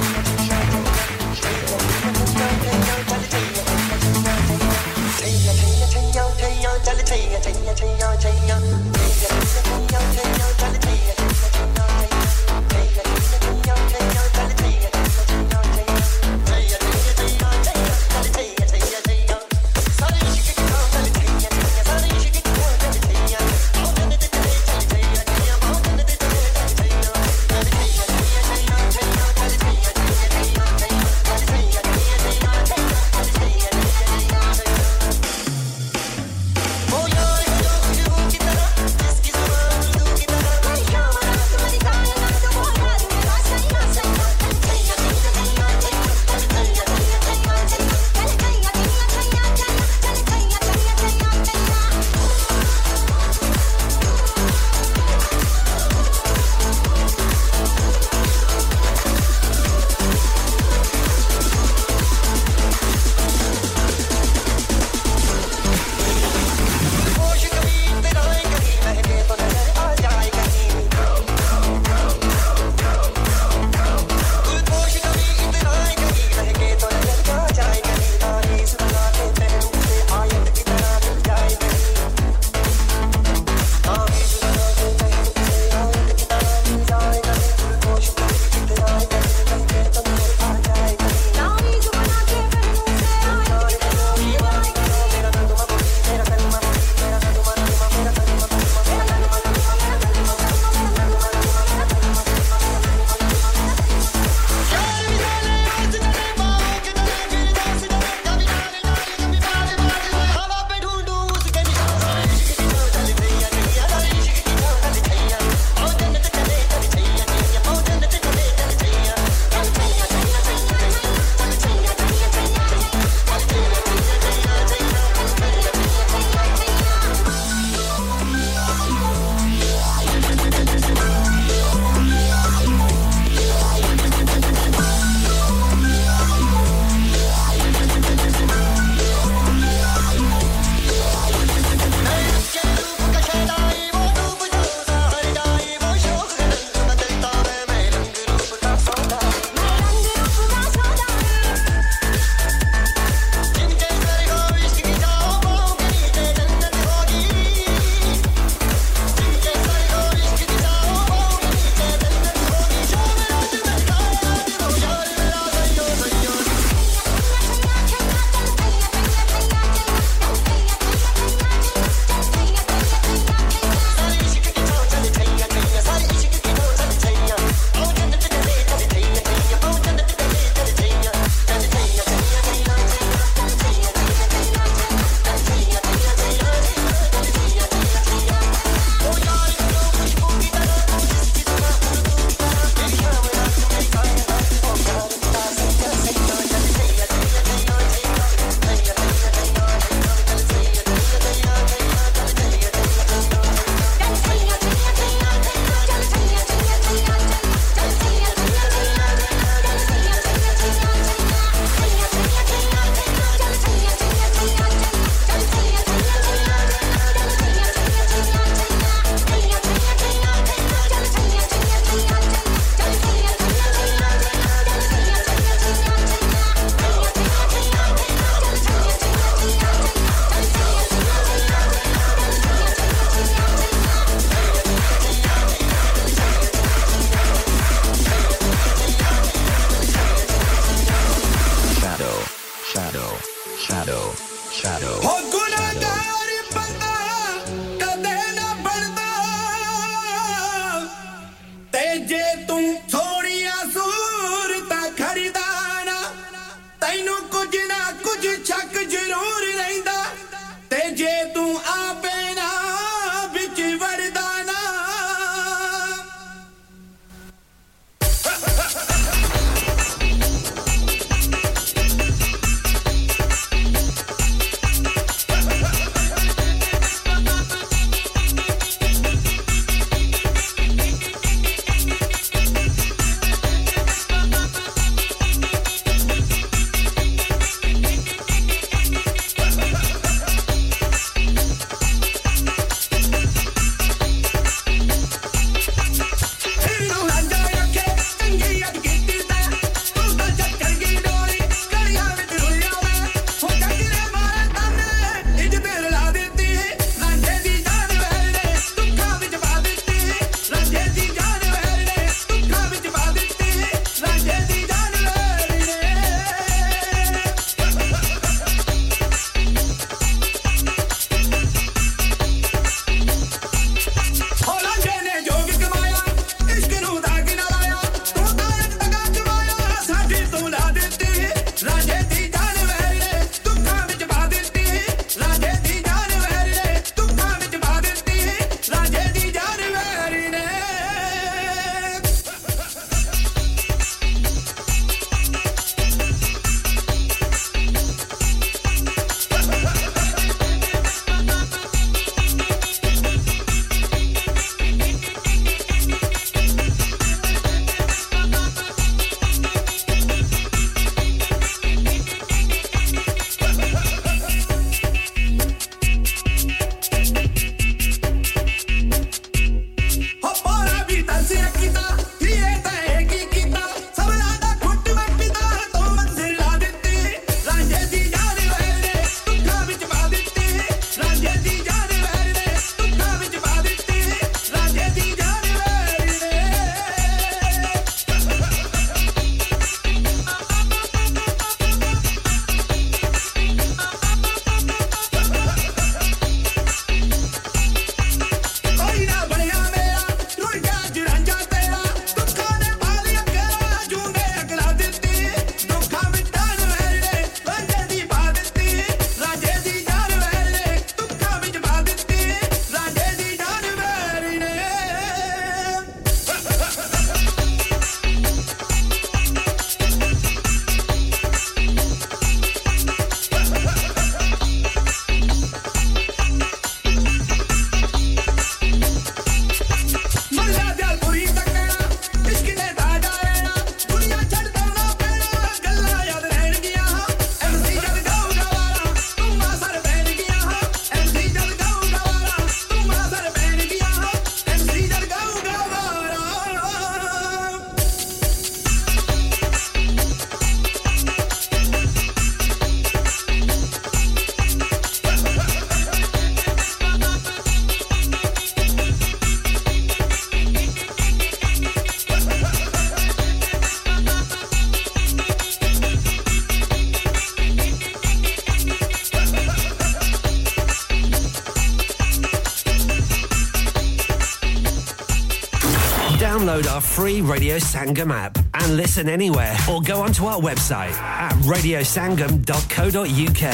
Free Radio Sangam app and listen anywhere or go onto our website at radio sangam dot co dot u k.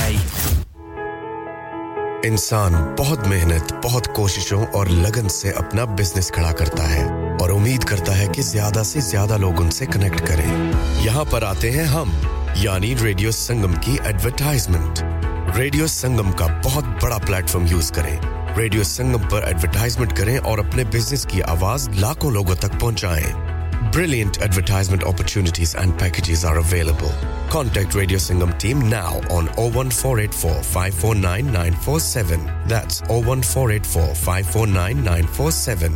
इंसान बहुत मेहनत, बहुत कोशिशों और लगन से अपना business खड़ा करता है और उम्मीद करता है कि ज़्यादा से ज़्यादा लोग उनसे कनेक्ट करें। यहाँ पर आते हैं हम, यानी रेडियो संगम की एडवर्टाइजमेंट। रेडियो संगम का बहुत बड़ा प्लेटफॉर्म यूज़ करें। रेडियो संगम पर एडवर्टाइजमेंट करें और अपने बिजनेस की आवाज लाखों लोगों तक पहुंचाएं। Brilliant advertisement opportunities and packages are available. Contact Radio Sangam team now on zero one four eight four, five four nine, nine four seven. That's zero one four eight four, five four nine, nine four seven.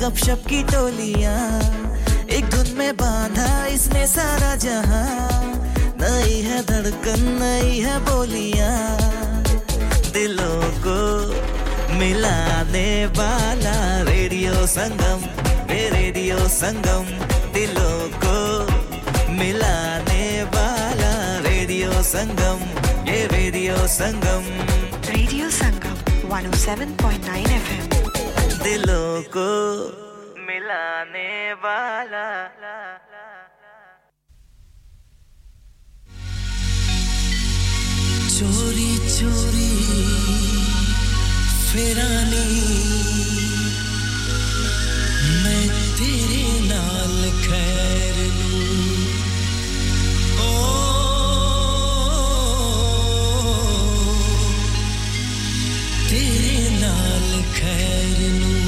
गपशप की टोलियां एक धुन में बांधा इसने सारा जहां नई है धड़कन नई है बोलियां दिलों को मिलाने वाला रेडियो संगम रे रेडियो संगम दिलों को मिलाने वाला radio Sangam, ye Radio Sangam. Radio Sangam, one oh seven point nine F M. Dilon ko milane wala. Chori chori firani main tere naal khair nu o tere naal khair nu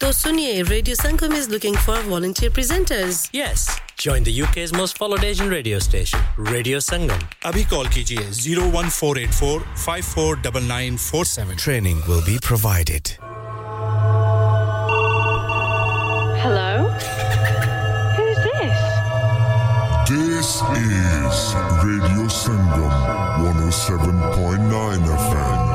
तो सुनिए, radio Sangam is looking for volunteer presenters. Yes, join the U K's most followed Asian radio station, Radio Sangam. Abhi call kijiye zero one four eight four five four nine nine four seven. Training will be provided. Hello? Who's this? This is Radio Sangam one oh seven point nine F M.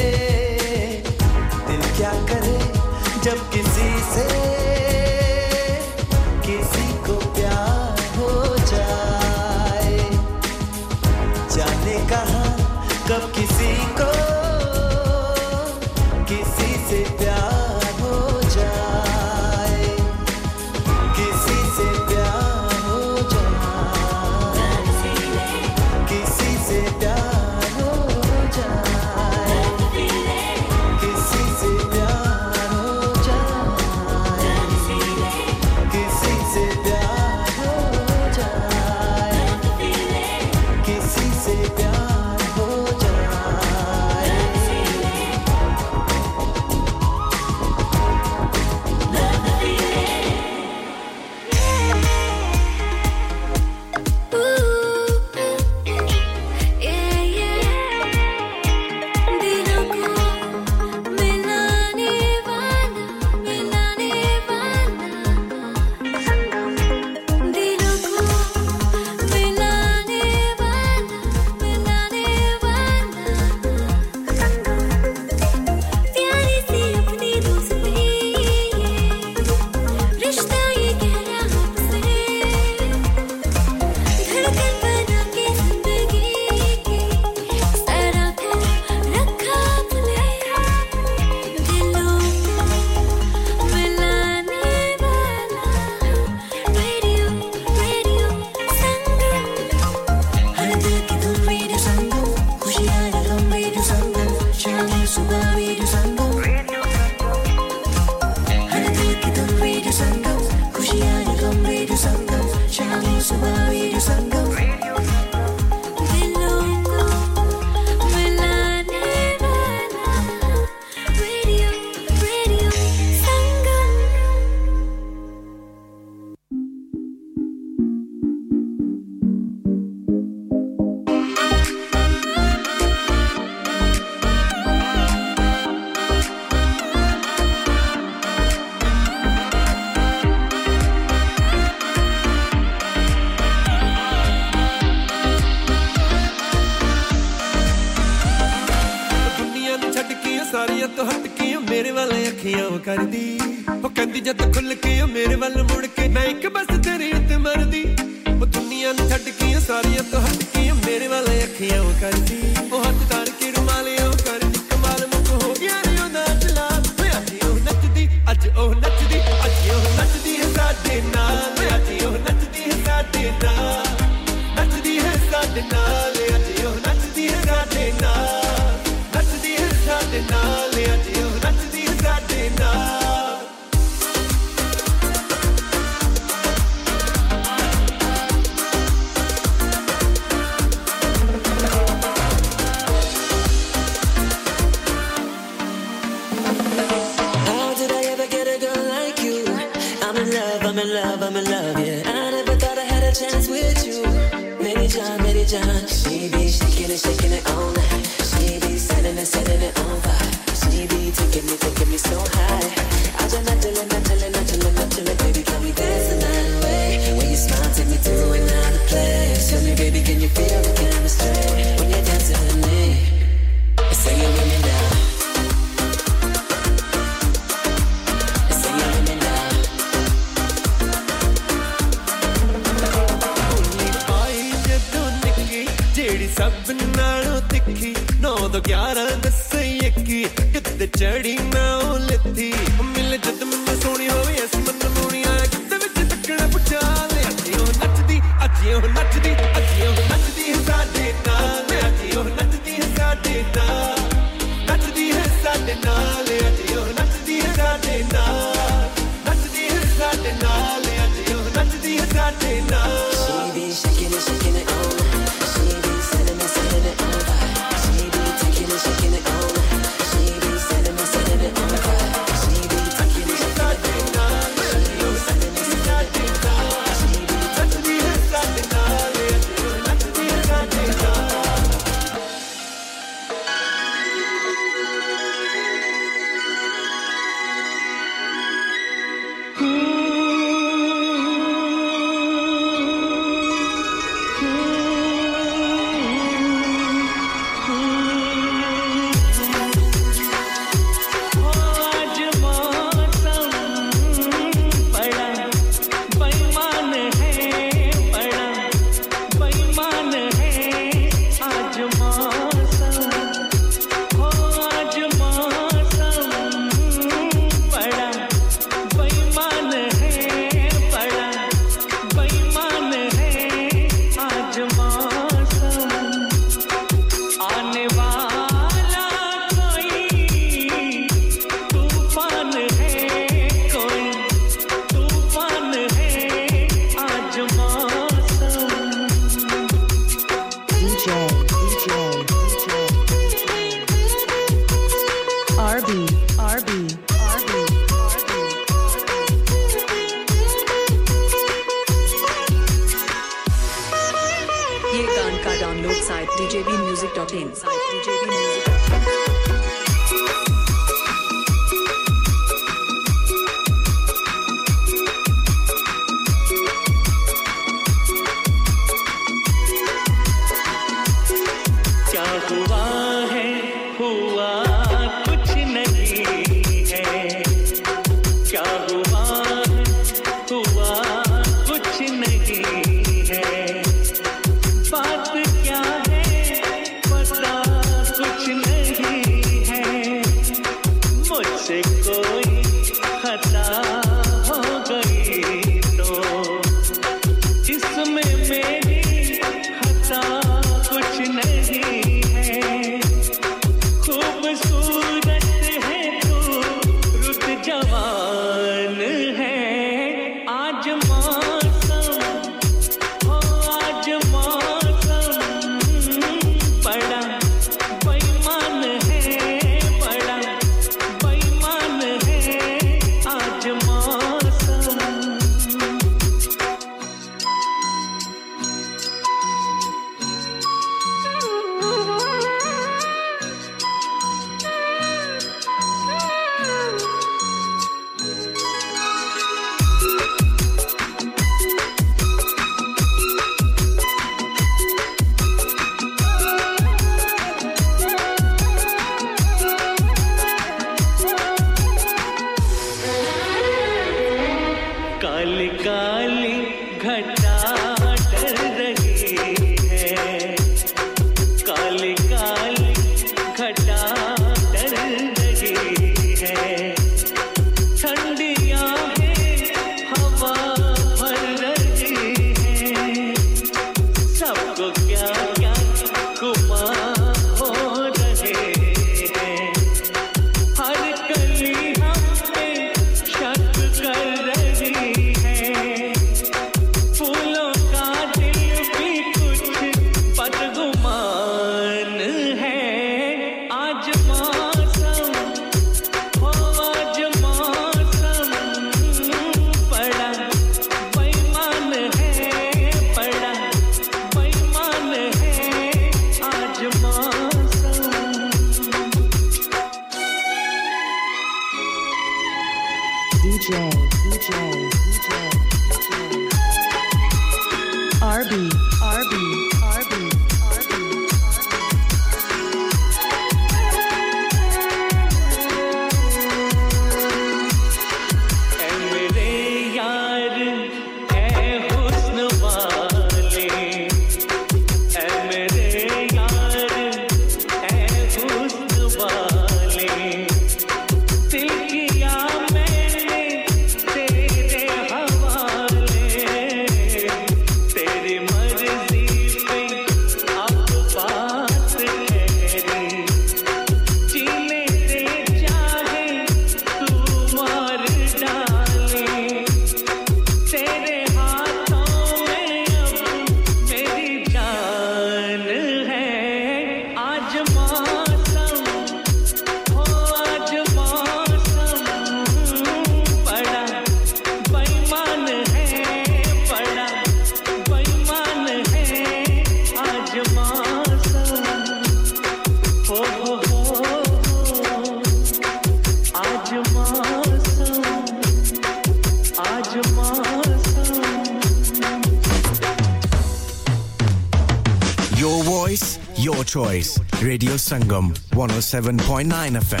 Choice. Radio Sangam one oh seven point nine F M.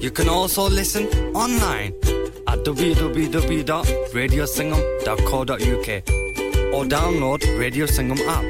You can also listen online at w w w dot radio sangam dot co dot u k or download Radio Sangam app.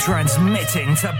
Transmitting to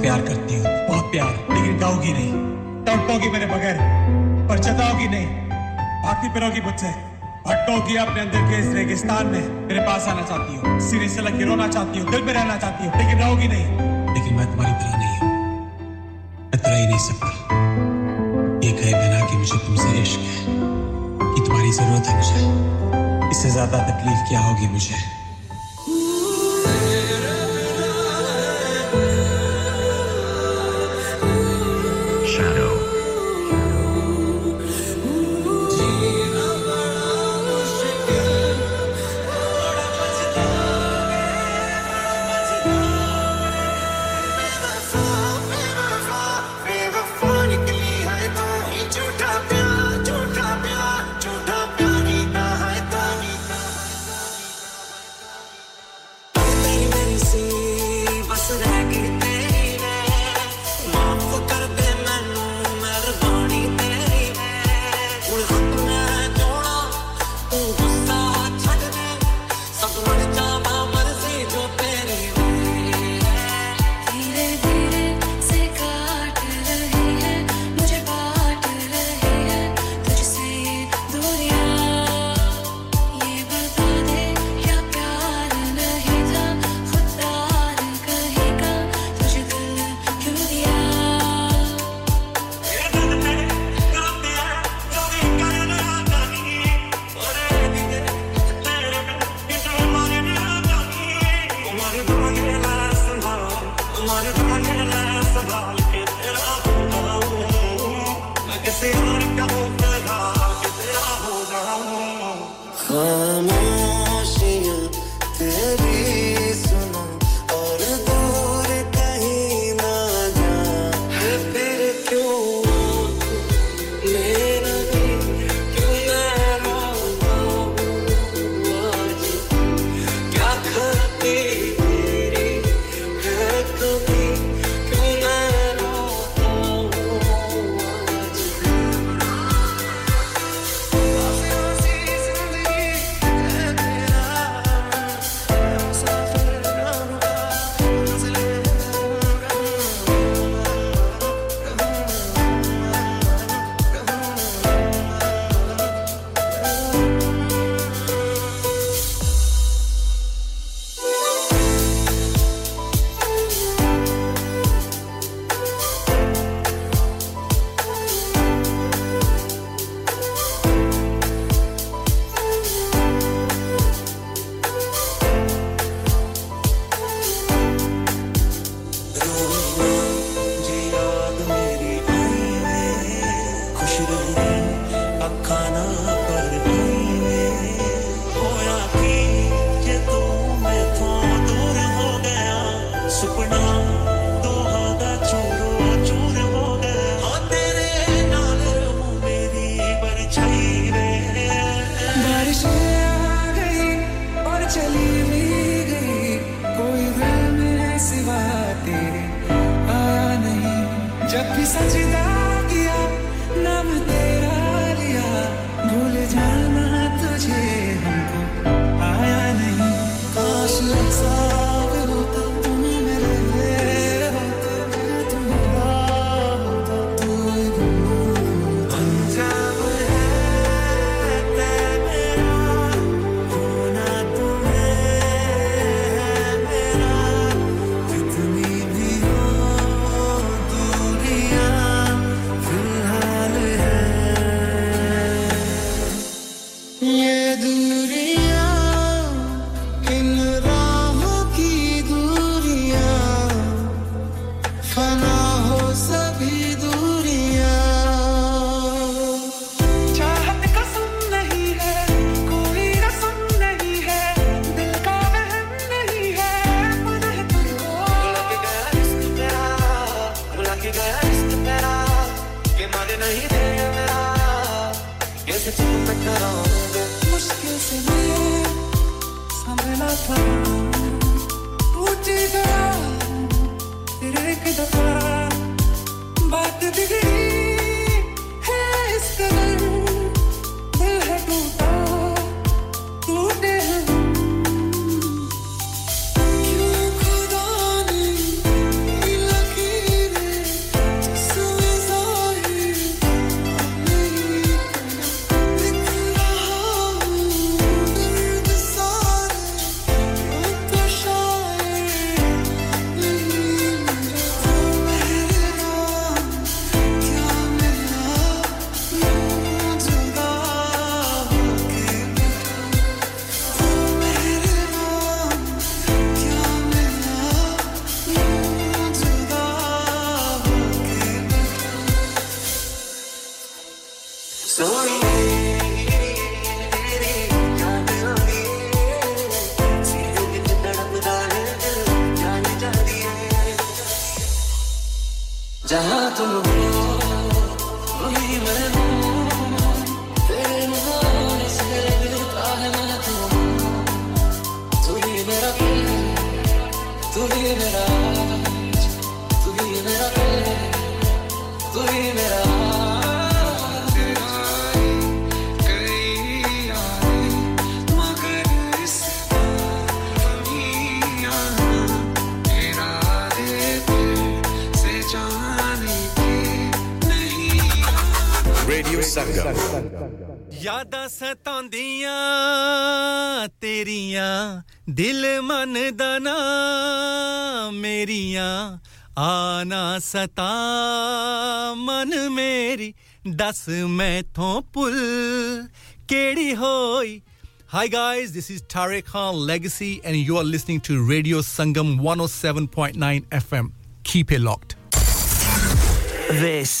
प्यार करती हूँ बहुत प्यार लेकिन गाऊंगी नहीं तड़पोगी मेरे बगैर पर जताओगी नहीं भागती फिरोगी मुझसे भटकोगी अपने अंदर के इस रेगिस्तान में मेरे पास आना चाहती हूँ सिरे से लग के रोना चाहती हूँ दिल में रहना चाहती हूँ लेकिन रहोगी नहीं लेकिन मैं तुम्हारी तरह नहीं हूँ मैं तरह ही नहीं सकता ये कहे बिना कि मुझे तुमसे इश्क है कि तुम्हारी जरूरत है मुझे इससे ज्यादा तकलीफ क्या होगी मुझे ਸਤਾ ਮਨ ਮੇਰੀ ਦੱਸ ਮੈਥੋਂ ਪੁੱਲ ਕਿਹੜੀ ਹੋਈ Hi guys, this is Tarek Khan Legacy and you are listening to Radio Sangam one oh seven point nine F M. Keep it locked. This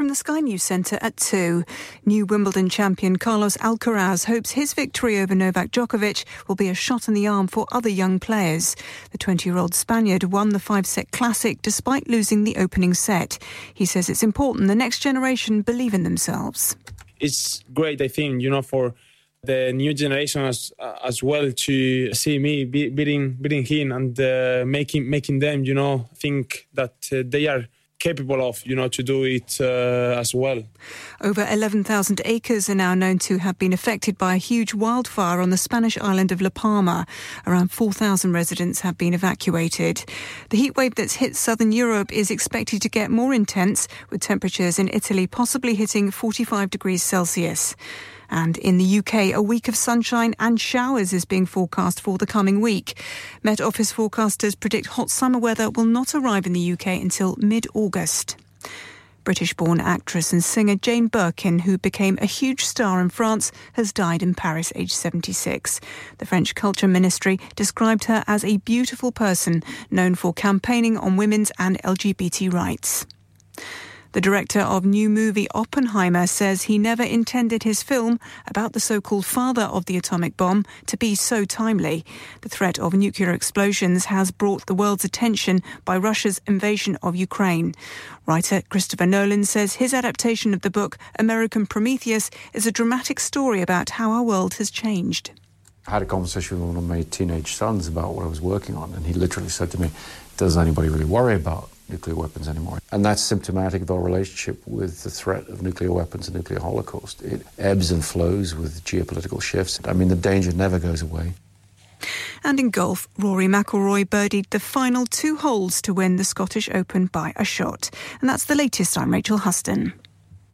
From the Sky News Centre at two. New Wimbledon champion Carlos Alcaraz hopes his victory over Novak Djokovic will be a shot in the arm for other young players. The twenty-year-old Spaniard won the five-set classic despite losing the opening set. He says it's important the next generation believe in themselves. It's great, I think, you know, for the new generation as, as well to see me be, beating, beating him and uh, making, making them, you know, think that uh, they are capable of, you know, to do it uh, as well. Over eleven thousand acres are now known to have been affected by a huge wildfire on the Spanish island of La Palma. Around four thousand residents have been evacuated. The heatwave that's hit southern Europe is expected to get more intense, with temperatures in Italy possibly hitting forty-five degrees Celsius. And in the U K, a week of sunshine and showers is being forecast for the coming week. Met Office forecasters predict hot summer weather will not arrive in the U K until mid-August. British-born actress and singer Jane Birkin, who became a huge star in France, has died in Paris aged seventy-six. The French Culture Ministry described her as a beautiful person, known for campaigning on women's and L G B T rights. The director of new movie Oppenheimer says he never intended his film about the so-called father of the atomic bomb to be so timely. The threat of nuclear explosions has brought the world's attention by Russia's invasion of Ukraine. Writer Christopher Nolan says his adaptation of the book American Prometheus is a dramatic story about how our world has changed. I had a conversation with one of my teenage sons about what I was working on, and he literally said to me, does anybody really worry about nuclear weapons anymore? And that's symptomatic of our relationship with the threat of nuclear weapons and nuclear holocaust. It ebbs and flows with geopolitical shifts. I mean, the danger never goes away. And in golf, Rory McIlroy birdied the final two holes to win the Scottish Open by a shot. And that's the latest. I'm Rachel Huston.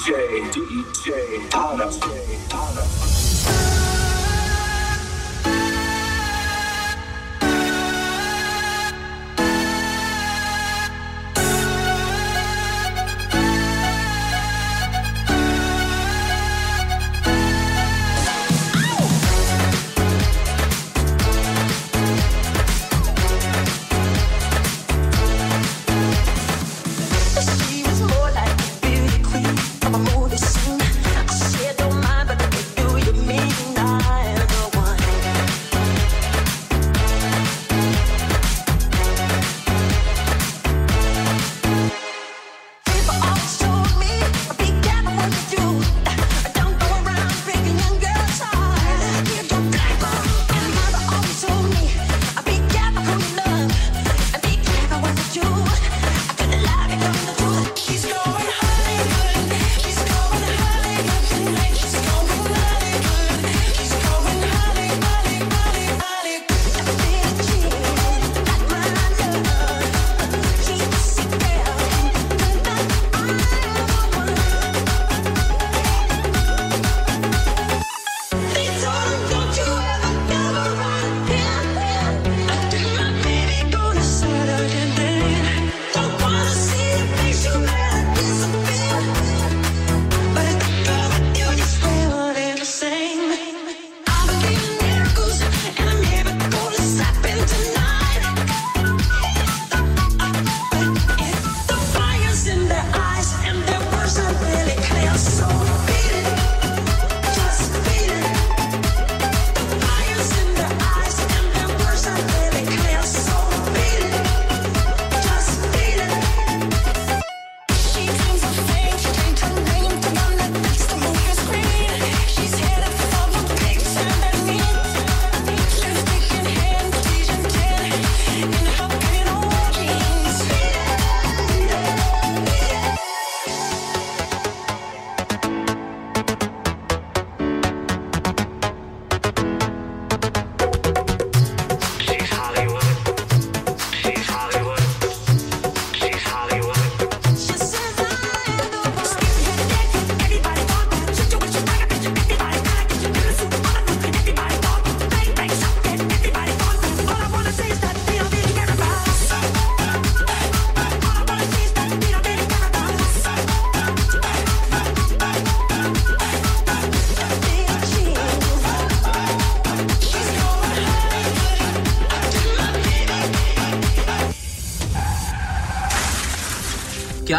DJ, DJ, Tarek, Tarek. क्या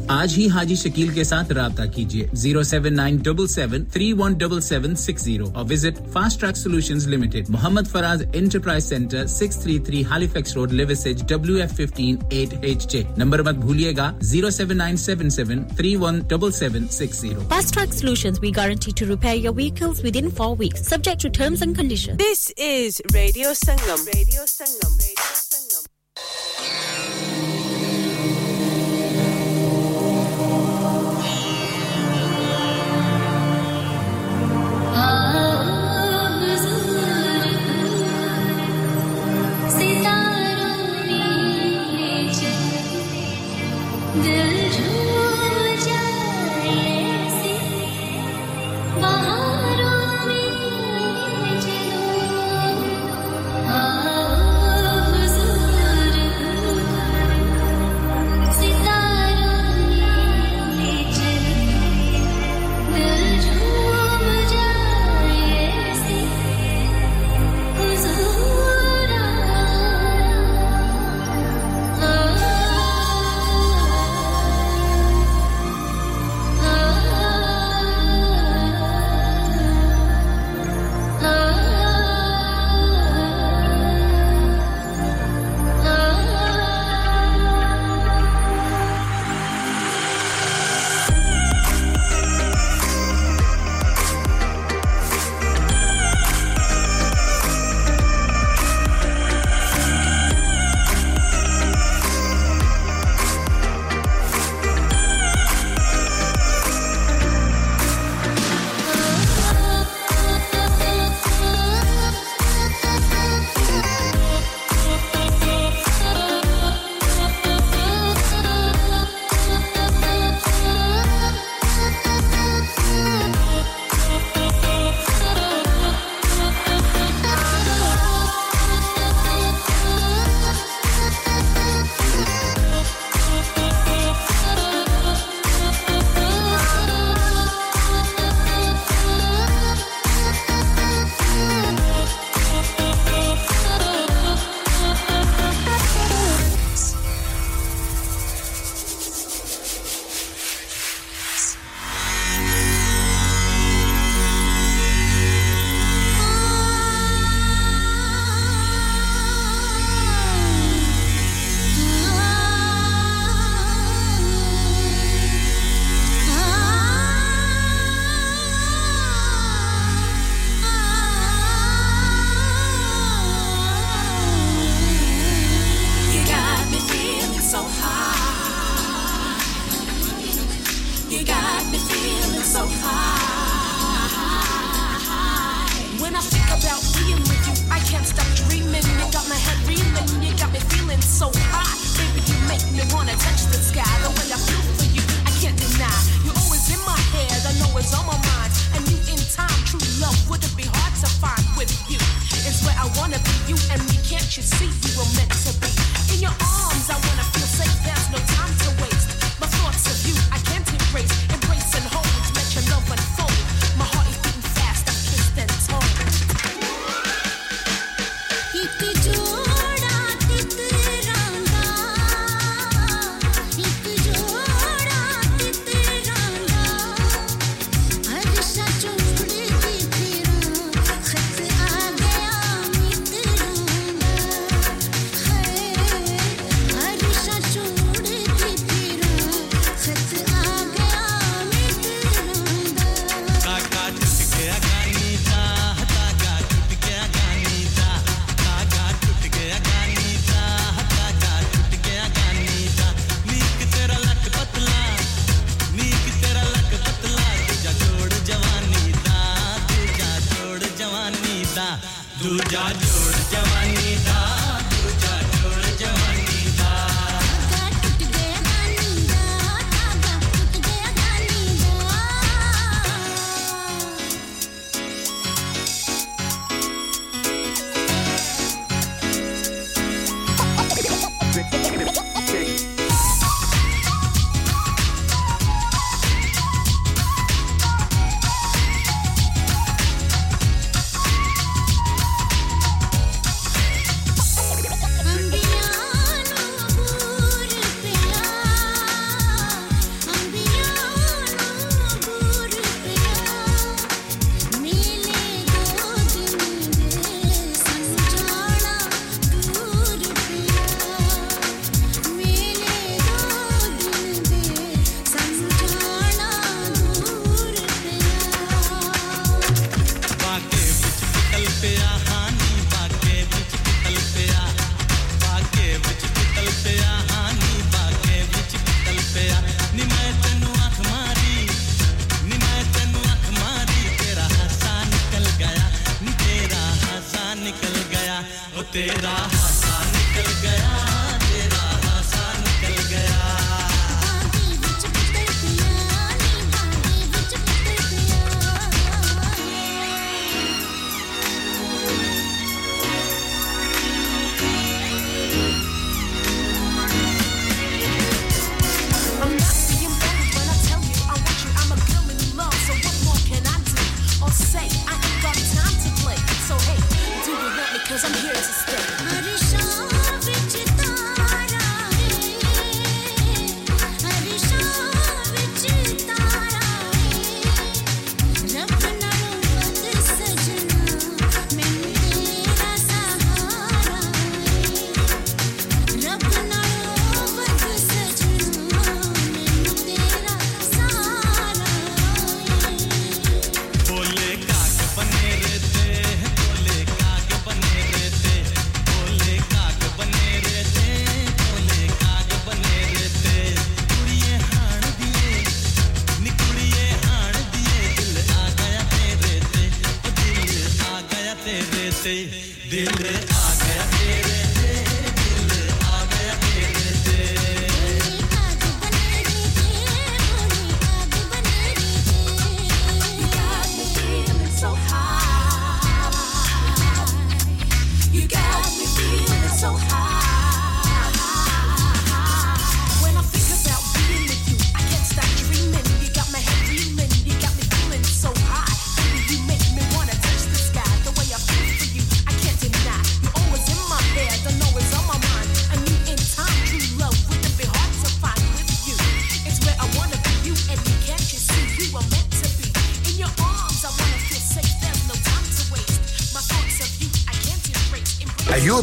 आज ही हाजी शकील के साथ राब्ता कीजिए zero seven nine seven seven three one seven seven six zero और visit fast track solutions limited Mohammad Faraz enterprise centre six thirty-three Halifax road Liversedge W F one five eight H J number मत भूलिएगा zero seven nine seven seven three one seven seven six zero Fast Track Solutions we guarantee to repair your vehicles within four weeks subject to terms and conditions This is Radio Sangam Radio Sangam Radio Sangam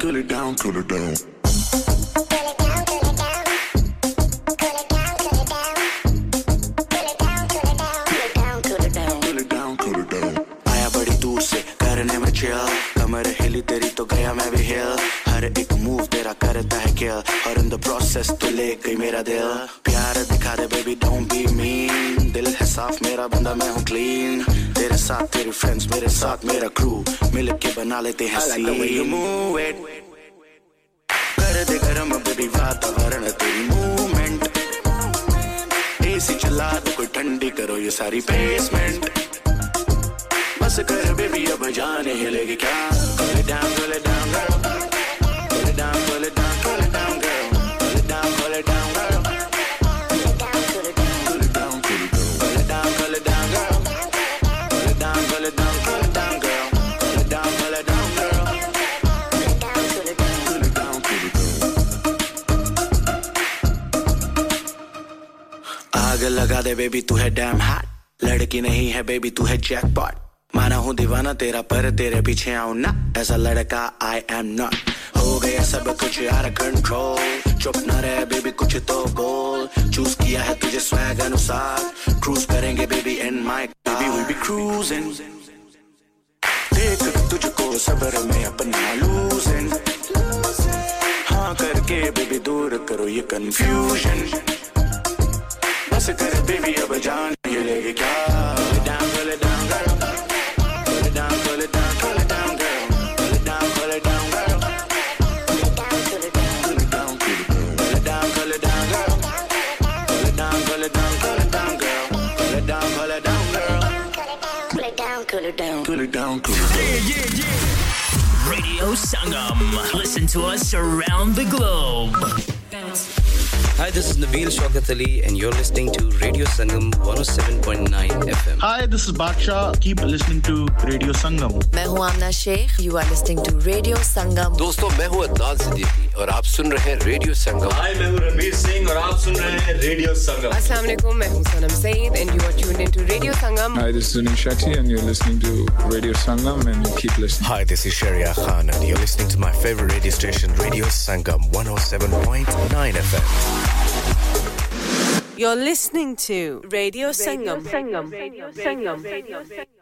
Cool it down. I like the way you move it. सारी basement बस कर baby अब जाने हिलेगी क्या pull it down pull it down girl pull it down pull it down pull it down girl pull it down pull it down girl pull it down pull it down pull it down pull it down pull it down girl pull it down pull it down pull it down girl pull it down pull it down girl pull it down pull it down आग लगा दे baby तू है damn hot लड़की नहीं है baby तू है jackpot मैं ना हूँ दीवाना तेरा पर तेरे पीछे आऊँ ना ऐसा लड़का I am not हो गया सब कुछ यार कंट्रोल चुप ना रहे बेबी कुछ तो बोल चूज किया है तुझे स्वैग अनुसार क्रूज करेंगे baby in my baby will be cruising देख तुझको सब्र में अपना लूजिंग हाँ करके बेबी दूर करो ये कंफ्यूजन बस कर बेबी अब जान ये लेके क्या Cool it down, cool it down. Yeah, yeah, yeah. Radio Sangam. Listen to us around the globe. Hi, this is Nabeel Shaukat Ali, and you're listening to Radio Sangam one oh seven point nine F M. Hi, this is Baksha. Keep listening to Radio Sangam. I'm Amna Sheikh. You are listening to Radio Sangam. Friends, I'm Adnan Siddiqui, and you're listening to Radio Sangam. Hi, I'm Ranveer Singh, and you're listening to Radio Sangam. Assalamu alaikum. I'm Sanam Saeed, and you are tuned into Radio Sangam. Hi, this is Zunaira Shakti, and you're listening to Radio Sangam, and you keep listening. Hi, this is Sheheryar Khan, and you're listening to my favorite radio station, Radio Sangam one oh seven point nine F M. You're listening to Radio Sangam. Sangam. Sangam. Sangam. Sangam.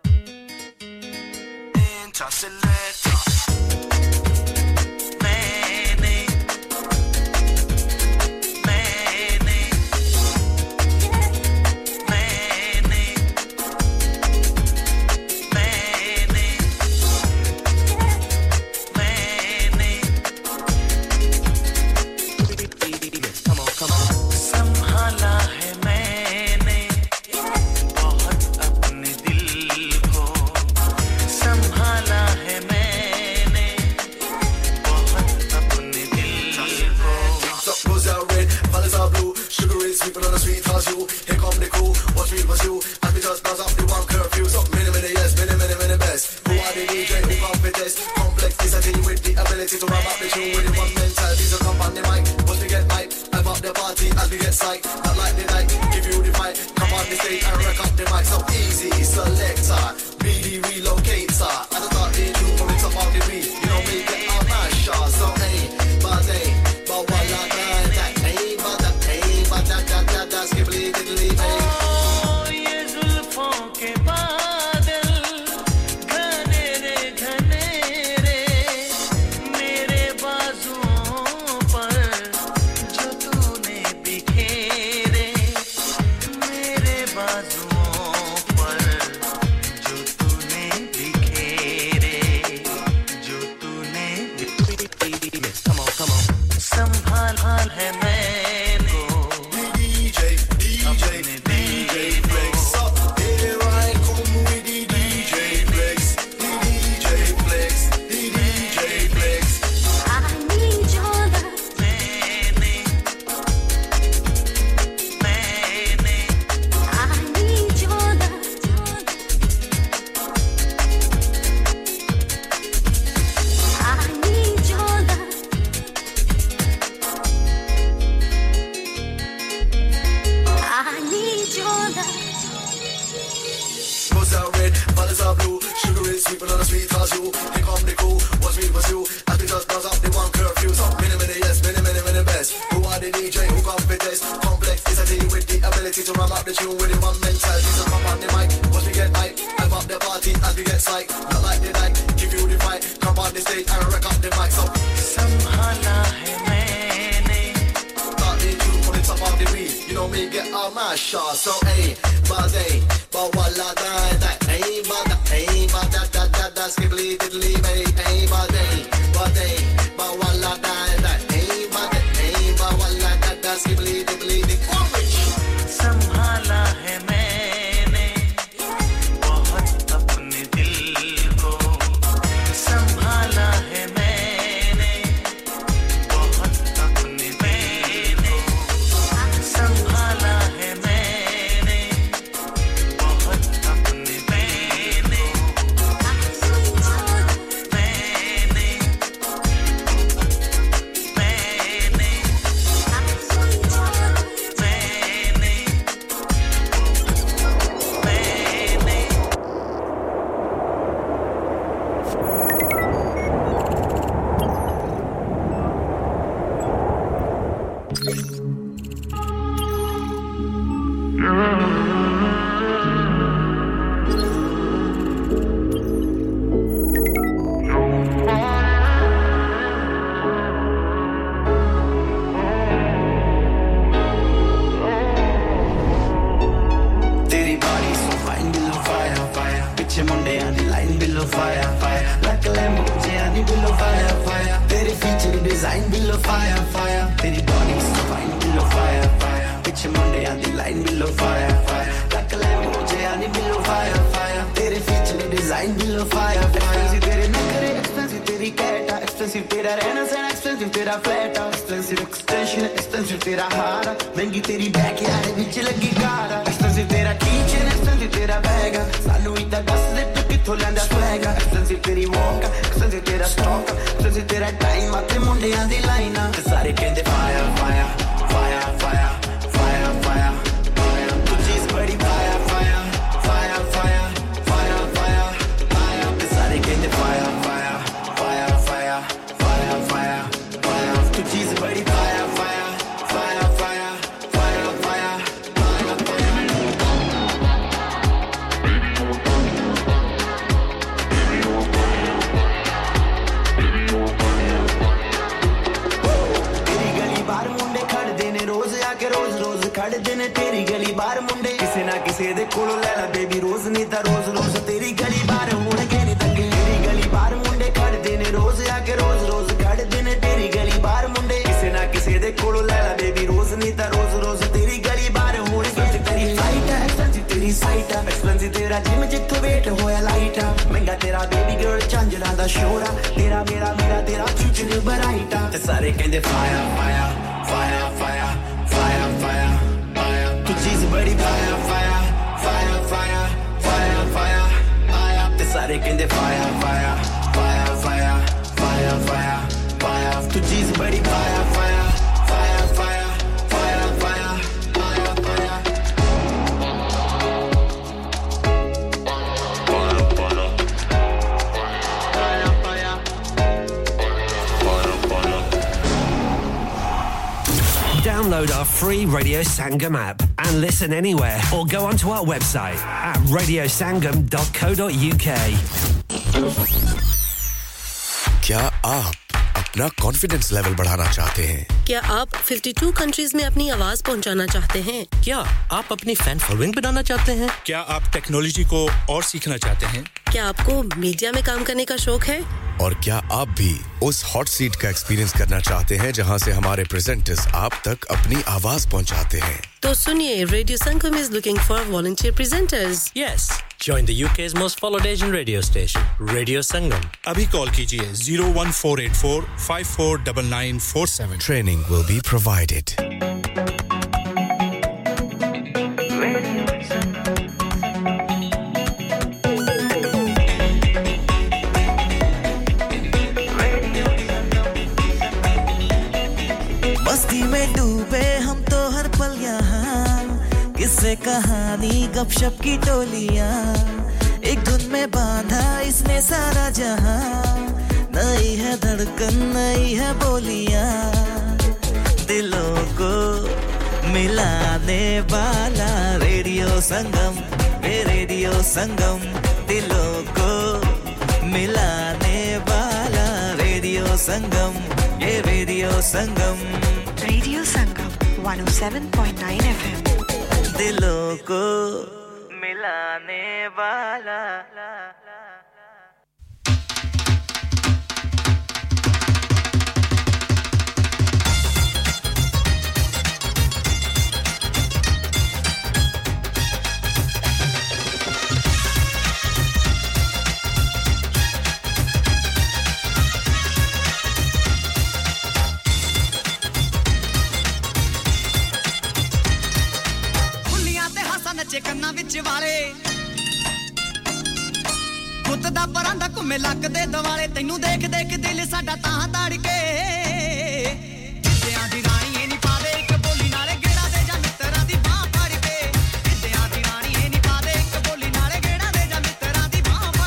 line below fire, fire. Teri body fine below fire, fire. Piche Monday and the line below fire, fire. Tak line mujhe aani below fire, fire. Teri feature design below fire, fire. Teri nakare expensive, teri keta expensive, tera rehna sehna expensive, tera flat expensive, extension expensive, tera haara mehengi teri back yaar vich lagi kaara expensive, tera kitchen expensive, tera bag sanu ita das de tu kitho lenda swag expensive, teri walk expensive, tera stock expensive, tera time ate munde aan di line te sare kende fire, fire, fire, fire, fire, fire, fire, tu cheez badi fire, fire, fire, fire, fire, fire, fire, te sare kende fire, fire, fire, fire, fire, fire, fire, tu cheez badi fire, fire, fire, fire, fire, fire, teri gali bar munde khad dene roz aake roz roz khad dene teri gali bar munde kise na kise de kolo le la baby roz nahi ta roz roz teri gali bar honge nahi tak teri gali bar munde khad dene roz aake roz roz khad dene teri gali bar munde kise na kise de kolo le la baby roz nahi ta roz roz teri gali bar honge nahi teri fight expensive teri sight expensive tera gym jitho weight hoya light mehanga tera baby girl chanjla da shora tera mera mera tera future bright te sare kende fire fire fire fire fire fire fire tu cheez badi fire fire fire fire fire fire fire te sare kende fire fire fire fire fire fire fire tu cheez badi fire fire fire fire fire fire fire fire Download our free Radio Sangam app and listen anywhere or go onto our website at radio sangam dot co dot u k. क्या आप अपना confidence level बढ़ाना चाहते हैं? क्या आप fifty-two countries में अपनी आवाज पहुंचाना चाहते हैं? क्या आप अपनी फैन फॉलोइंग बनाना चाहते हैं? क्या आप टेक्नोलॉजी को और सीखना चाहते हैं? क्या आपको मीडिया में काम करने का शौक है? और क्या आप भी उस हॉट सीट का एक्सपीरियंस करना चाहते हैं जहां से हमारे प्रेजेंटर्स आप तक अपनी आवाज पहुंचाते हैं? तो सुनिए, radio Sangam is looking for volunteer presenters. Yes, join the U K's most followed Asian radio station, Radio Sangam. Abhi call kijiye zero one four eight four five four nine nine four seven. Training will be provided. कहानी गपशप की टोलियां एक धुन में बांधा इसने सारा जहां नई है धड़कन नई है बोलियां दिलों को मिलाने वाला रेडियो संगम ये रेडियो संगम दिलों को मिलाने वाला रेडियो संगम ये radio Sangam radio Sangam one oh seven point nine F M दिलों को मिलाने वाला ਕੰਨਾਂ ਵਿੱਚ ਵਾਲੇ ਪੁੱਤ ਦਾ ਪਰਾਂਦਾ ਘੁੰਮੇ ਲੱਕ ਦੇ ਦਿਵਾਲੇ ਤੈਨੂੰ ਦੇਖ ਦੇਖ ਦਿਲ ਸਾਡਾ ਤਾਂ ਧੜਕੇ ਜਿੱਦਿਆਂ ਦੀ ਰਾਣੀ ਇਹ ਨਹੀਂ ਪਾਵੇ ਇੱਕ ਬੋਲੀ ਨਾਲੇ ਗੇੜਾ ਦੇ ਜਾਂ ਮਿੱਤਰਾਂ ਦੀ ਬਾਹ ਫੜ ਕੇ ਜਿੱਦਿਆਂ ਦੀ ਰਾਣੀ ਇਹ ਨਹੀਂ ਪਾਵੇ ਇੱਕ ਬੋਲੀ ਨਾਲੇ ਗੇੜਾ ਦੇ ਜਾਂ ਮਿੱਤਰਾਂ ਦੀ ਬਾਹ ਫੜ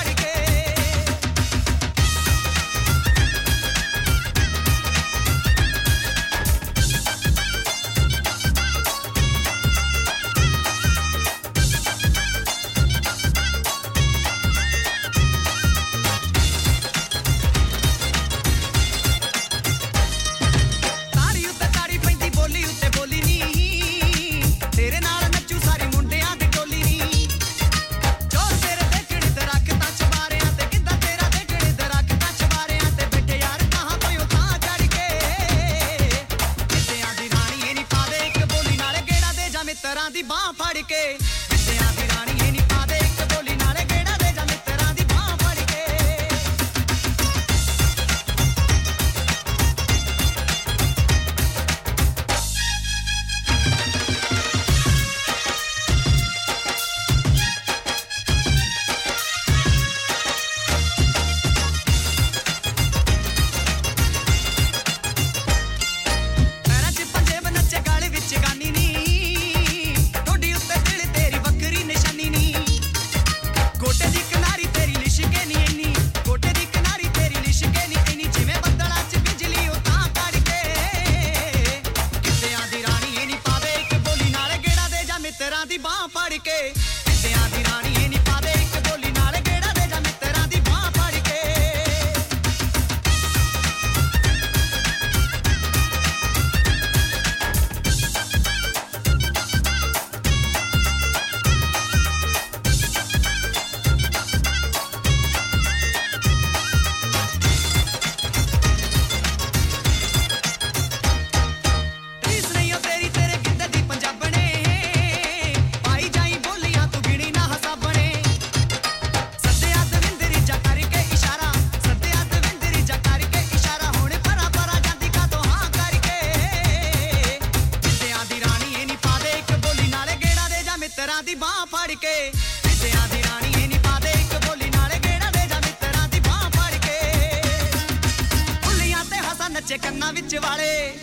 ਬੱਚੇ ਕੰਨਾਂ ਵਿੱਚ ਵਾਲੇ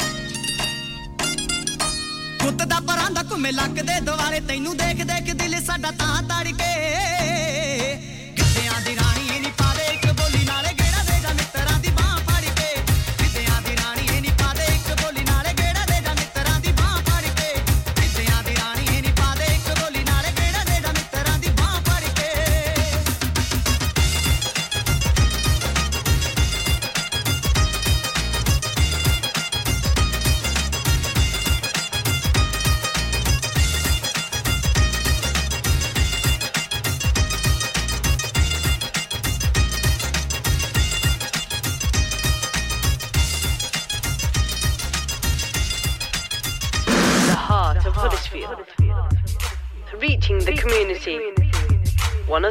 ਕੁੱਤ ਦਾ ਪਰਾਂਦਾ ਘੁੰਮੇ ਲੱਗਦੇ ਦੁਆਰੇ ਤੈਨੂੰ ਦੇਖ ਦੇਖ ਦਿਲ ਸਾਡਾ ਤਾਂ ਤੜਕੇ ਗੱਦਿਆਂ ਦੀ ਰਾਣੀ ਇਹ ਨਹੀਂ ਪਾਵੇ ਇੱਕ ਬੋਲੀ ਨਾਲੇ ਗੇੜਾ ਦੇ ਜਾਂ ਮਿੱਤਰਾਂ ਦੀ ਬਾਹ ਫੜ ਕੇ ਗੱਦਿਆਂ ਦੀ ਰਾਣੀ ਇਹ ਨਹੀਂ ਪਾਵੇ ਇੱਕ ਬੋਲੀ ਨਾਲੇ ਗੇੜਾ ਦੇ ਜਾਂ ਮਿੱਤਰਾਂ ਦੀ ਬਾਹ ਫੜ ਕੇ ਗੱਦਿਆਂ ਦੀ ਰਾਣੀ ਇਹ ਨਹੀਂ ਪਾਵੇ ਇੱਕ ਬੋਲੀ ਨਾਲੇ ਗੇੜਾ ਦੇ ਜਾਂ ਮਿੱਤਰਾਂ ਦੀ ਬਾਹ ਫੜ Reaching the community. one oh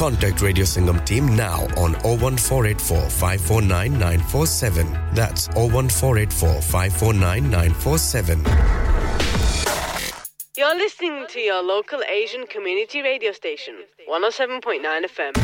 Contact Radio Sangam team now on oh one four eight four, five four nine, nine four seven. That's oh one four eight four, five four nine, nine four seven. You're listening to your local Asian community radio station, one oh seven point nine F M.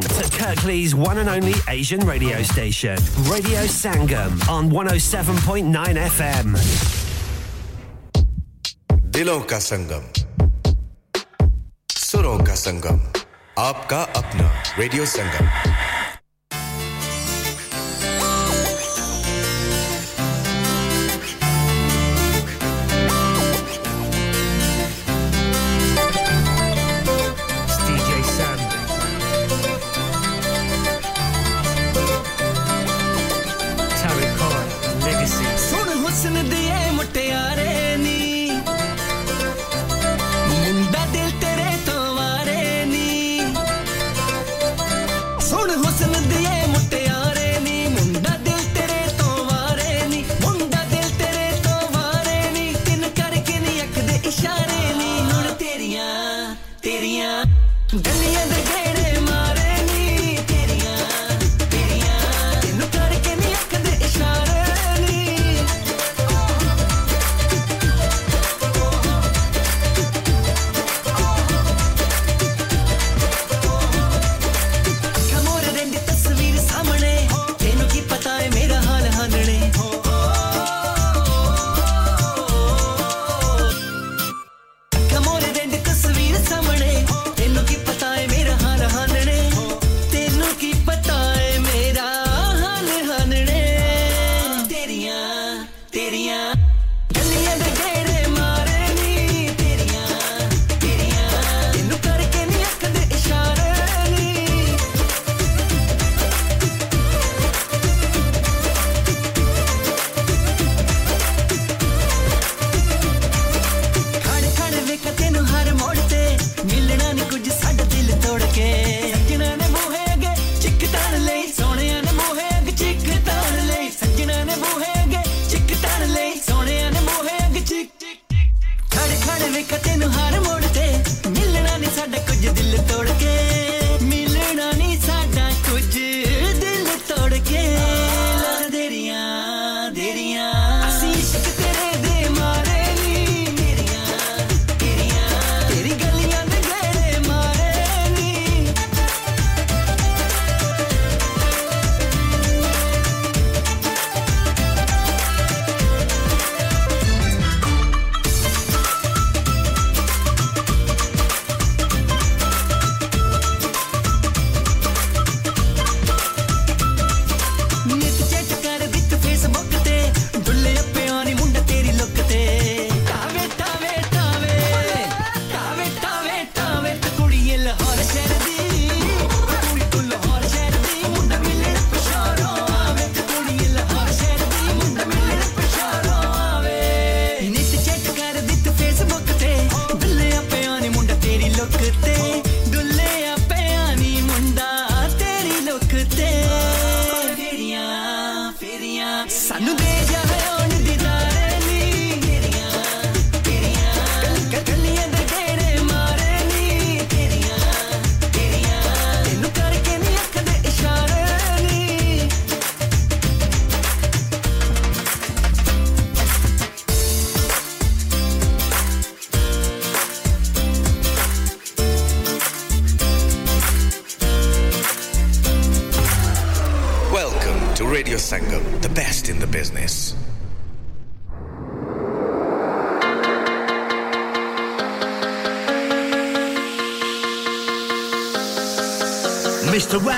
listening to Kirklees one and only Asian radio station, Radio Sangam, on one oh seven point nine F M. Dilon ka Sangam, Suron ka Sangam, Aapka Apna, Radio Sangam.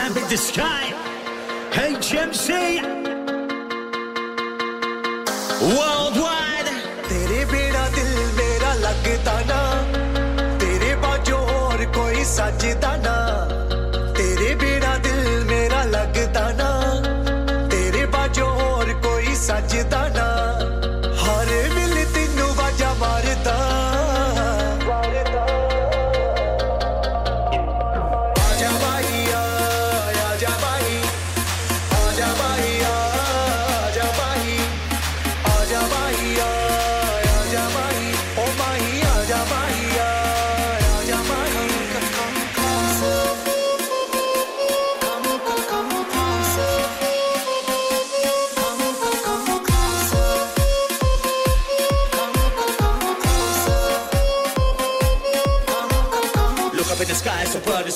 Bye.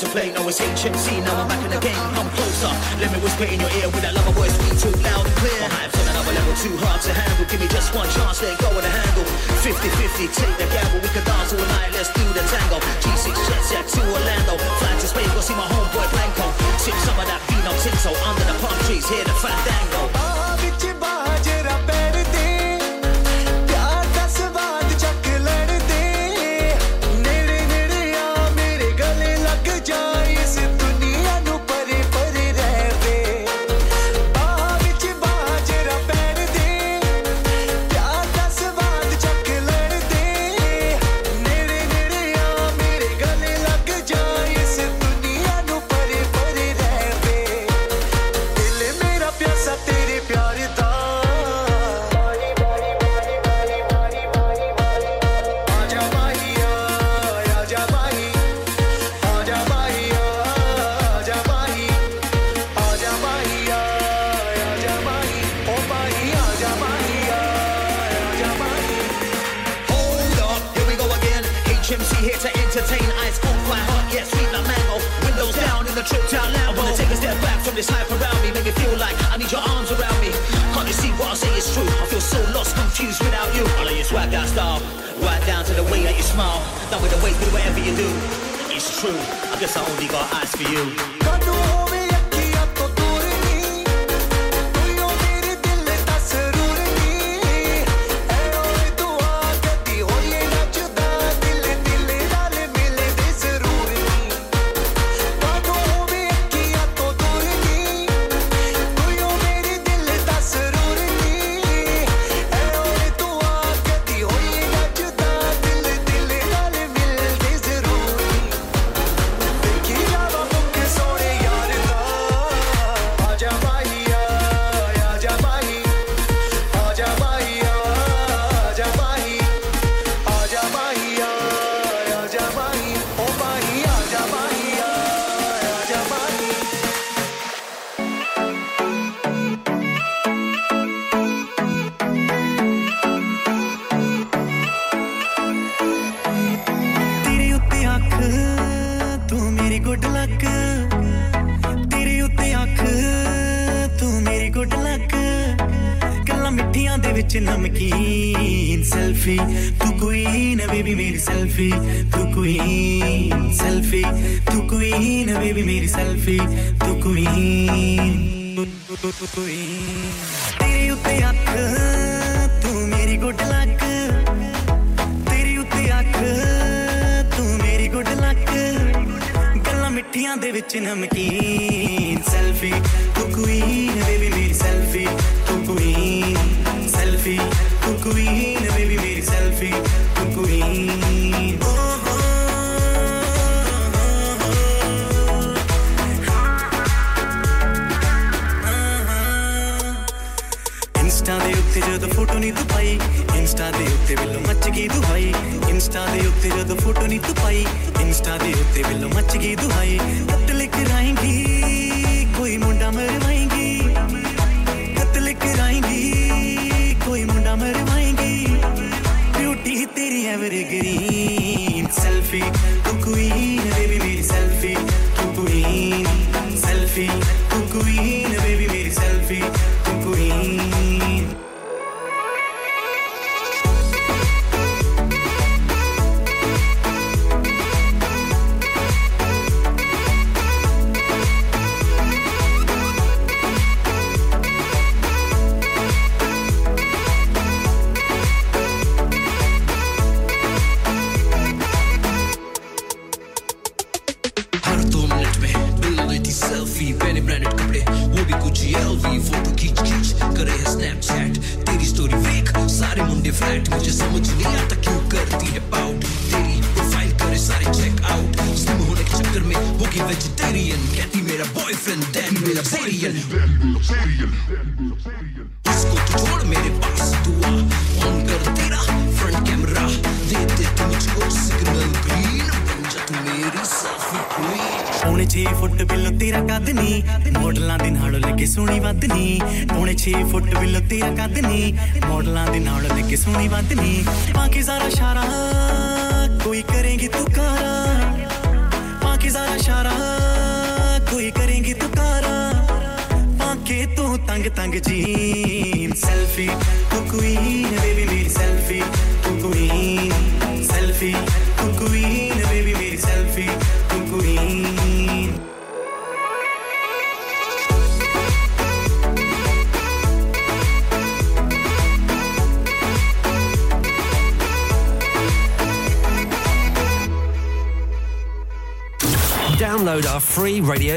it's a flame, now it's H M C, now I'm back in the game, come closer, let me whisper in your ear with that lover voice, we talk loud and clear, my hype's on another level, too hard to handle, give me just one chance, let go of the handle, fifty fifty, take the gamble, we can dance all night, let's do the tango, G six jet set to Orlando, fly to space, go see my homeboy Blanco, sip some of that Vino Tinto, under the palm trees, hear the fandango. की ज़रा इशारा कोई करेंगी तो तारा पाके तू तंग तंग jean selfie तू क्वीन बेबी मेरी सेल्फी तू क्वीन सेल्फी तू क्वीन बेबी मेरी सेल्फी तू queen Download our free Radio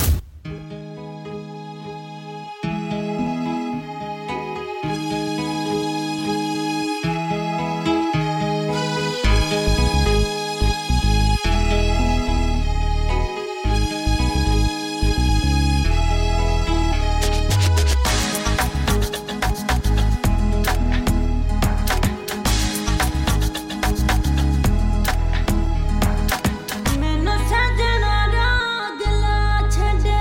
Chanda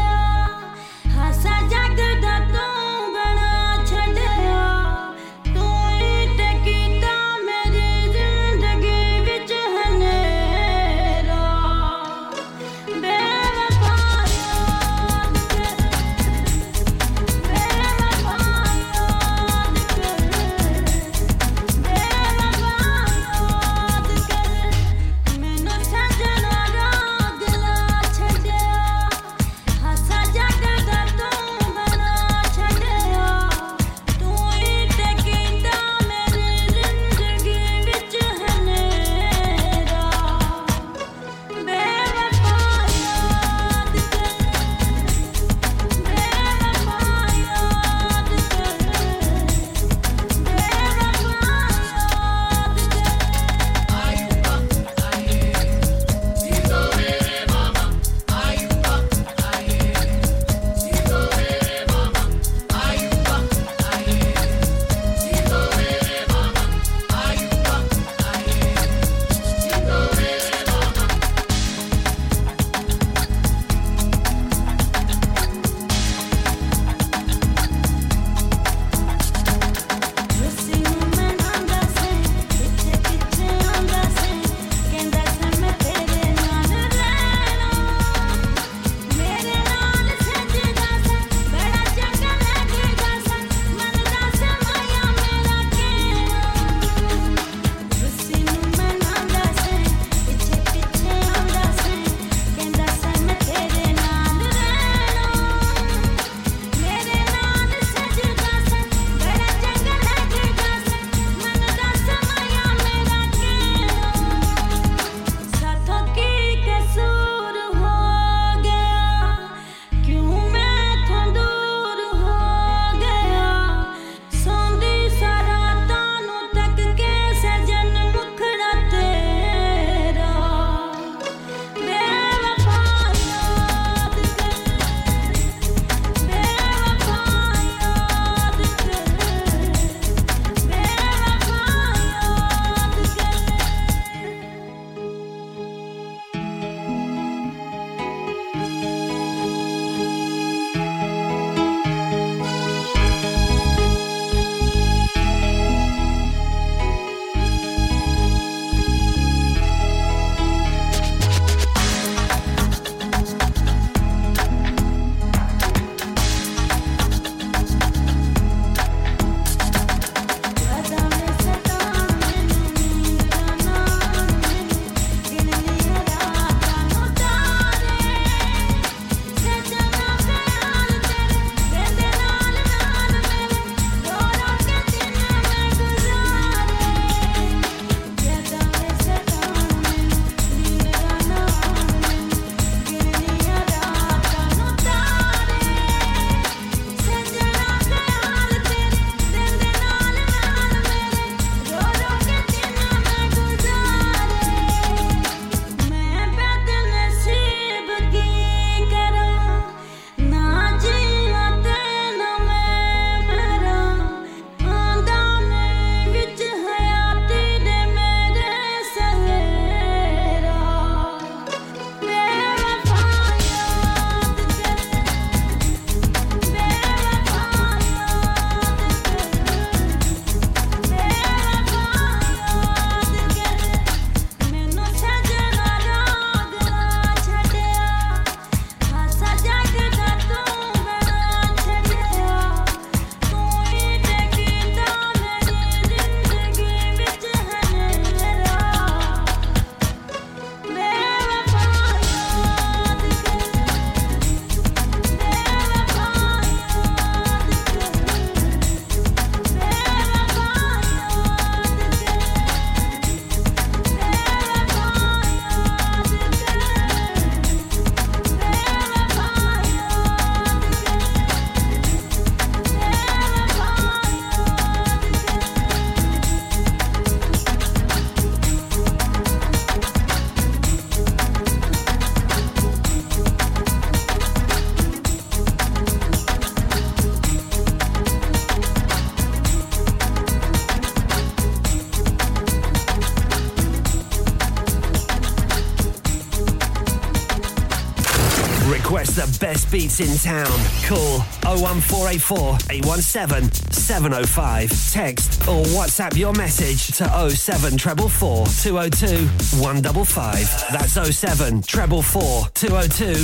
request the best beats in town. Call oh one four eight four, eight one seven, seven oh five. Text or WhatsApp your message to oh seven four four, two oh two, one five five. That's oh seven four four, two oh two,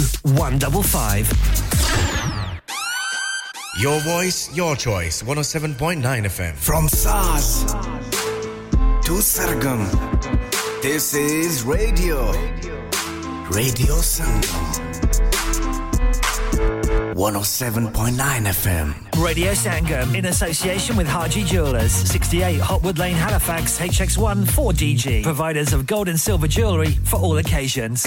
one five five. Your voice, your choice. one oh seven point nine F M. From Saas to Sargam, this is Radio. Radio Sangam. one oh seven point nine F M. Radio Sangam in association with Harji Jewellers. sixty-eight Hotwood Lane, Halifax, H X one, four D G. Providers of gold and silver jewellery for all occasions.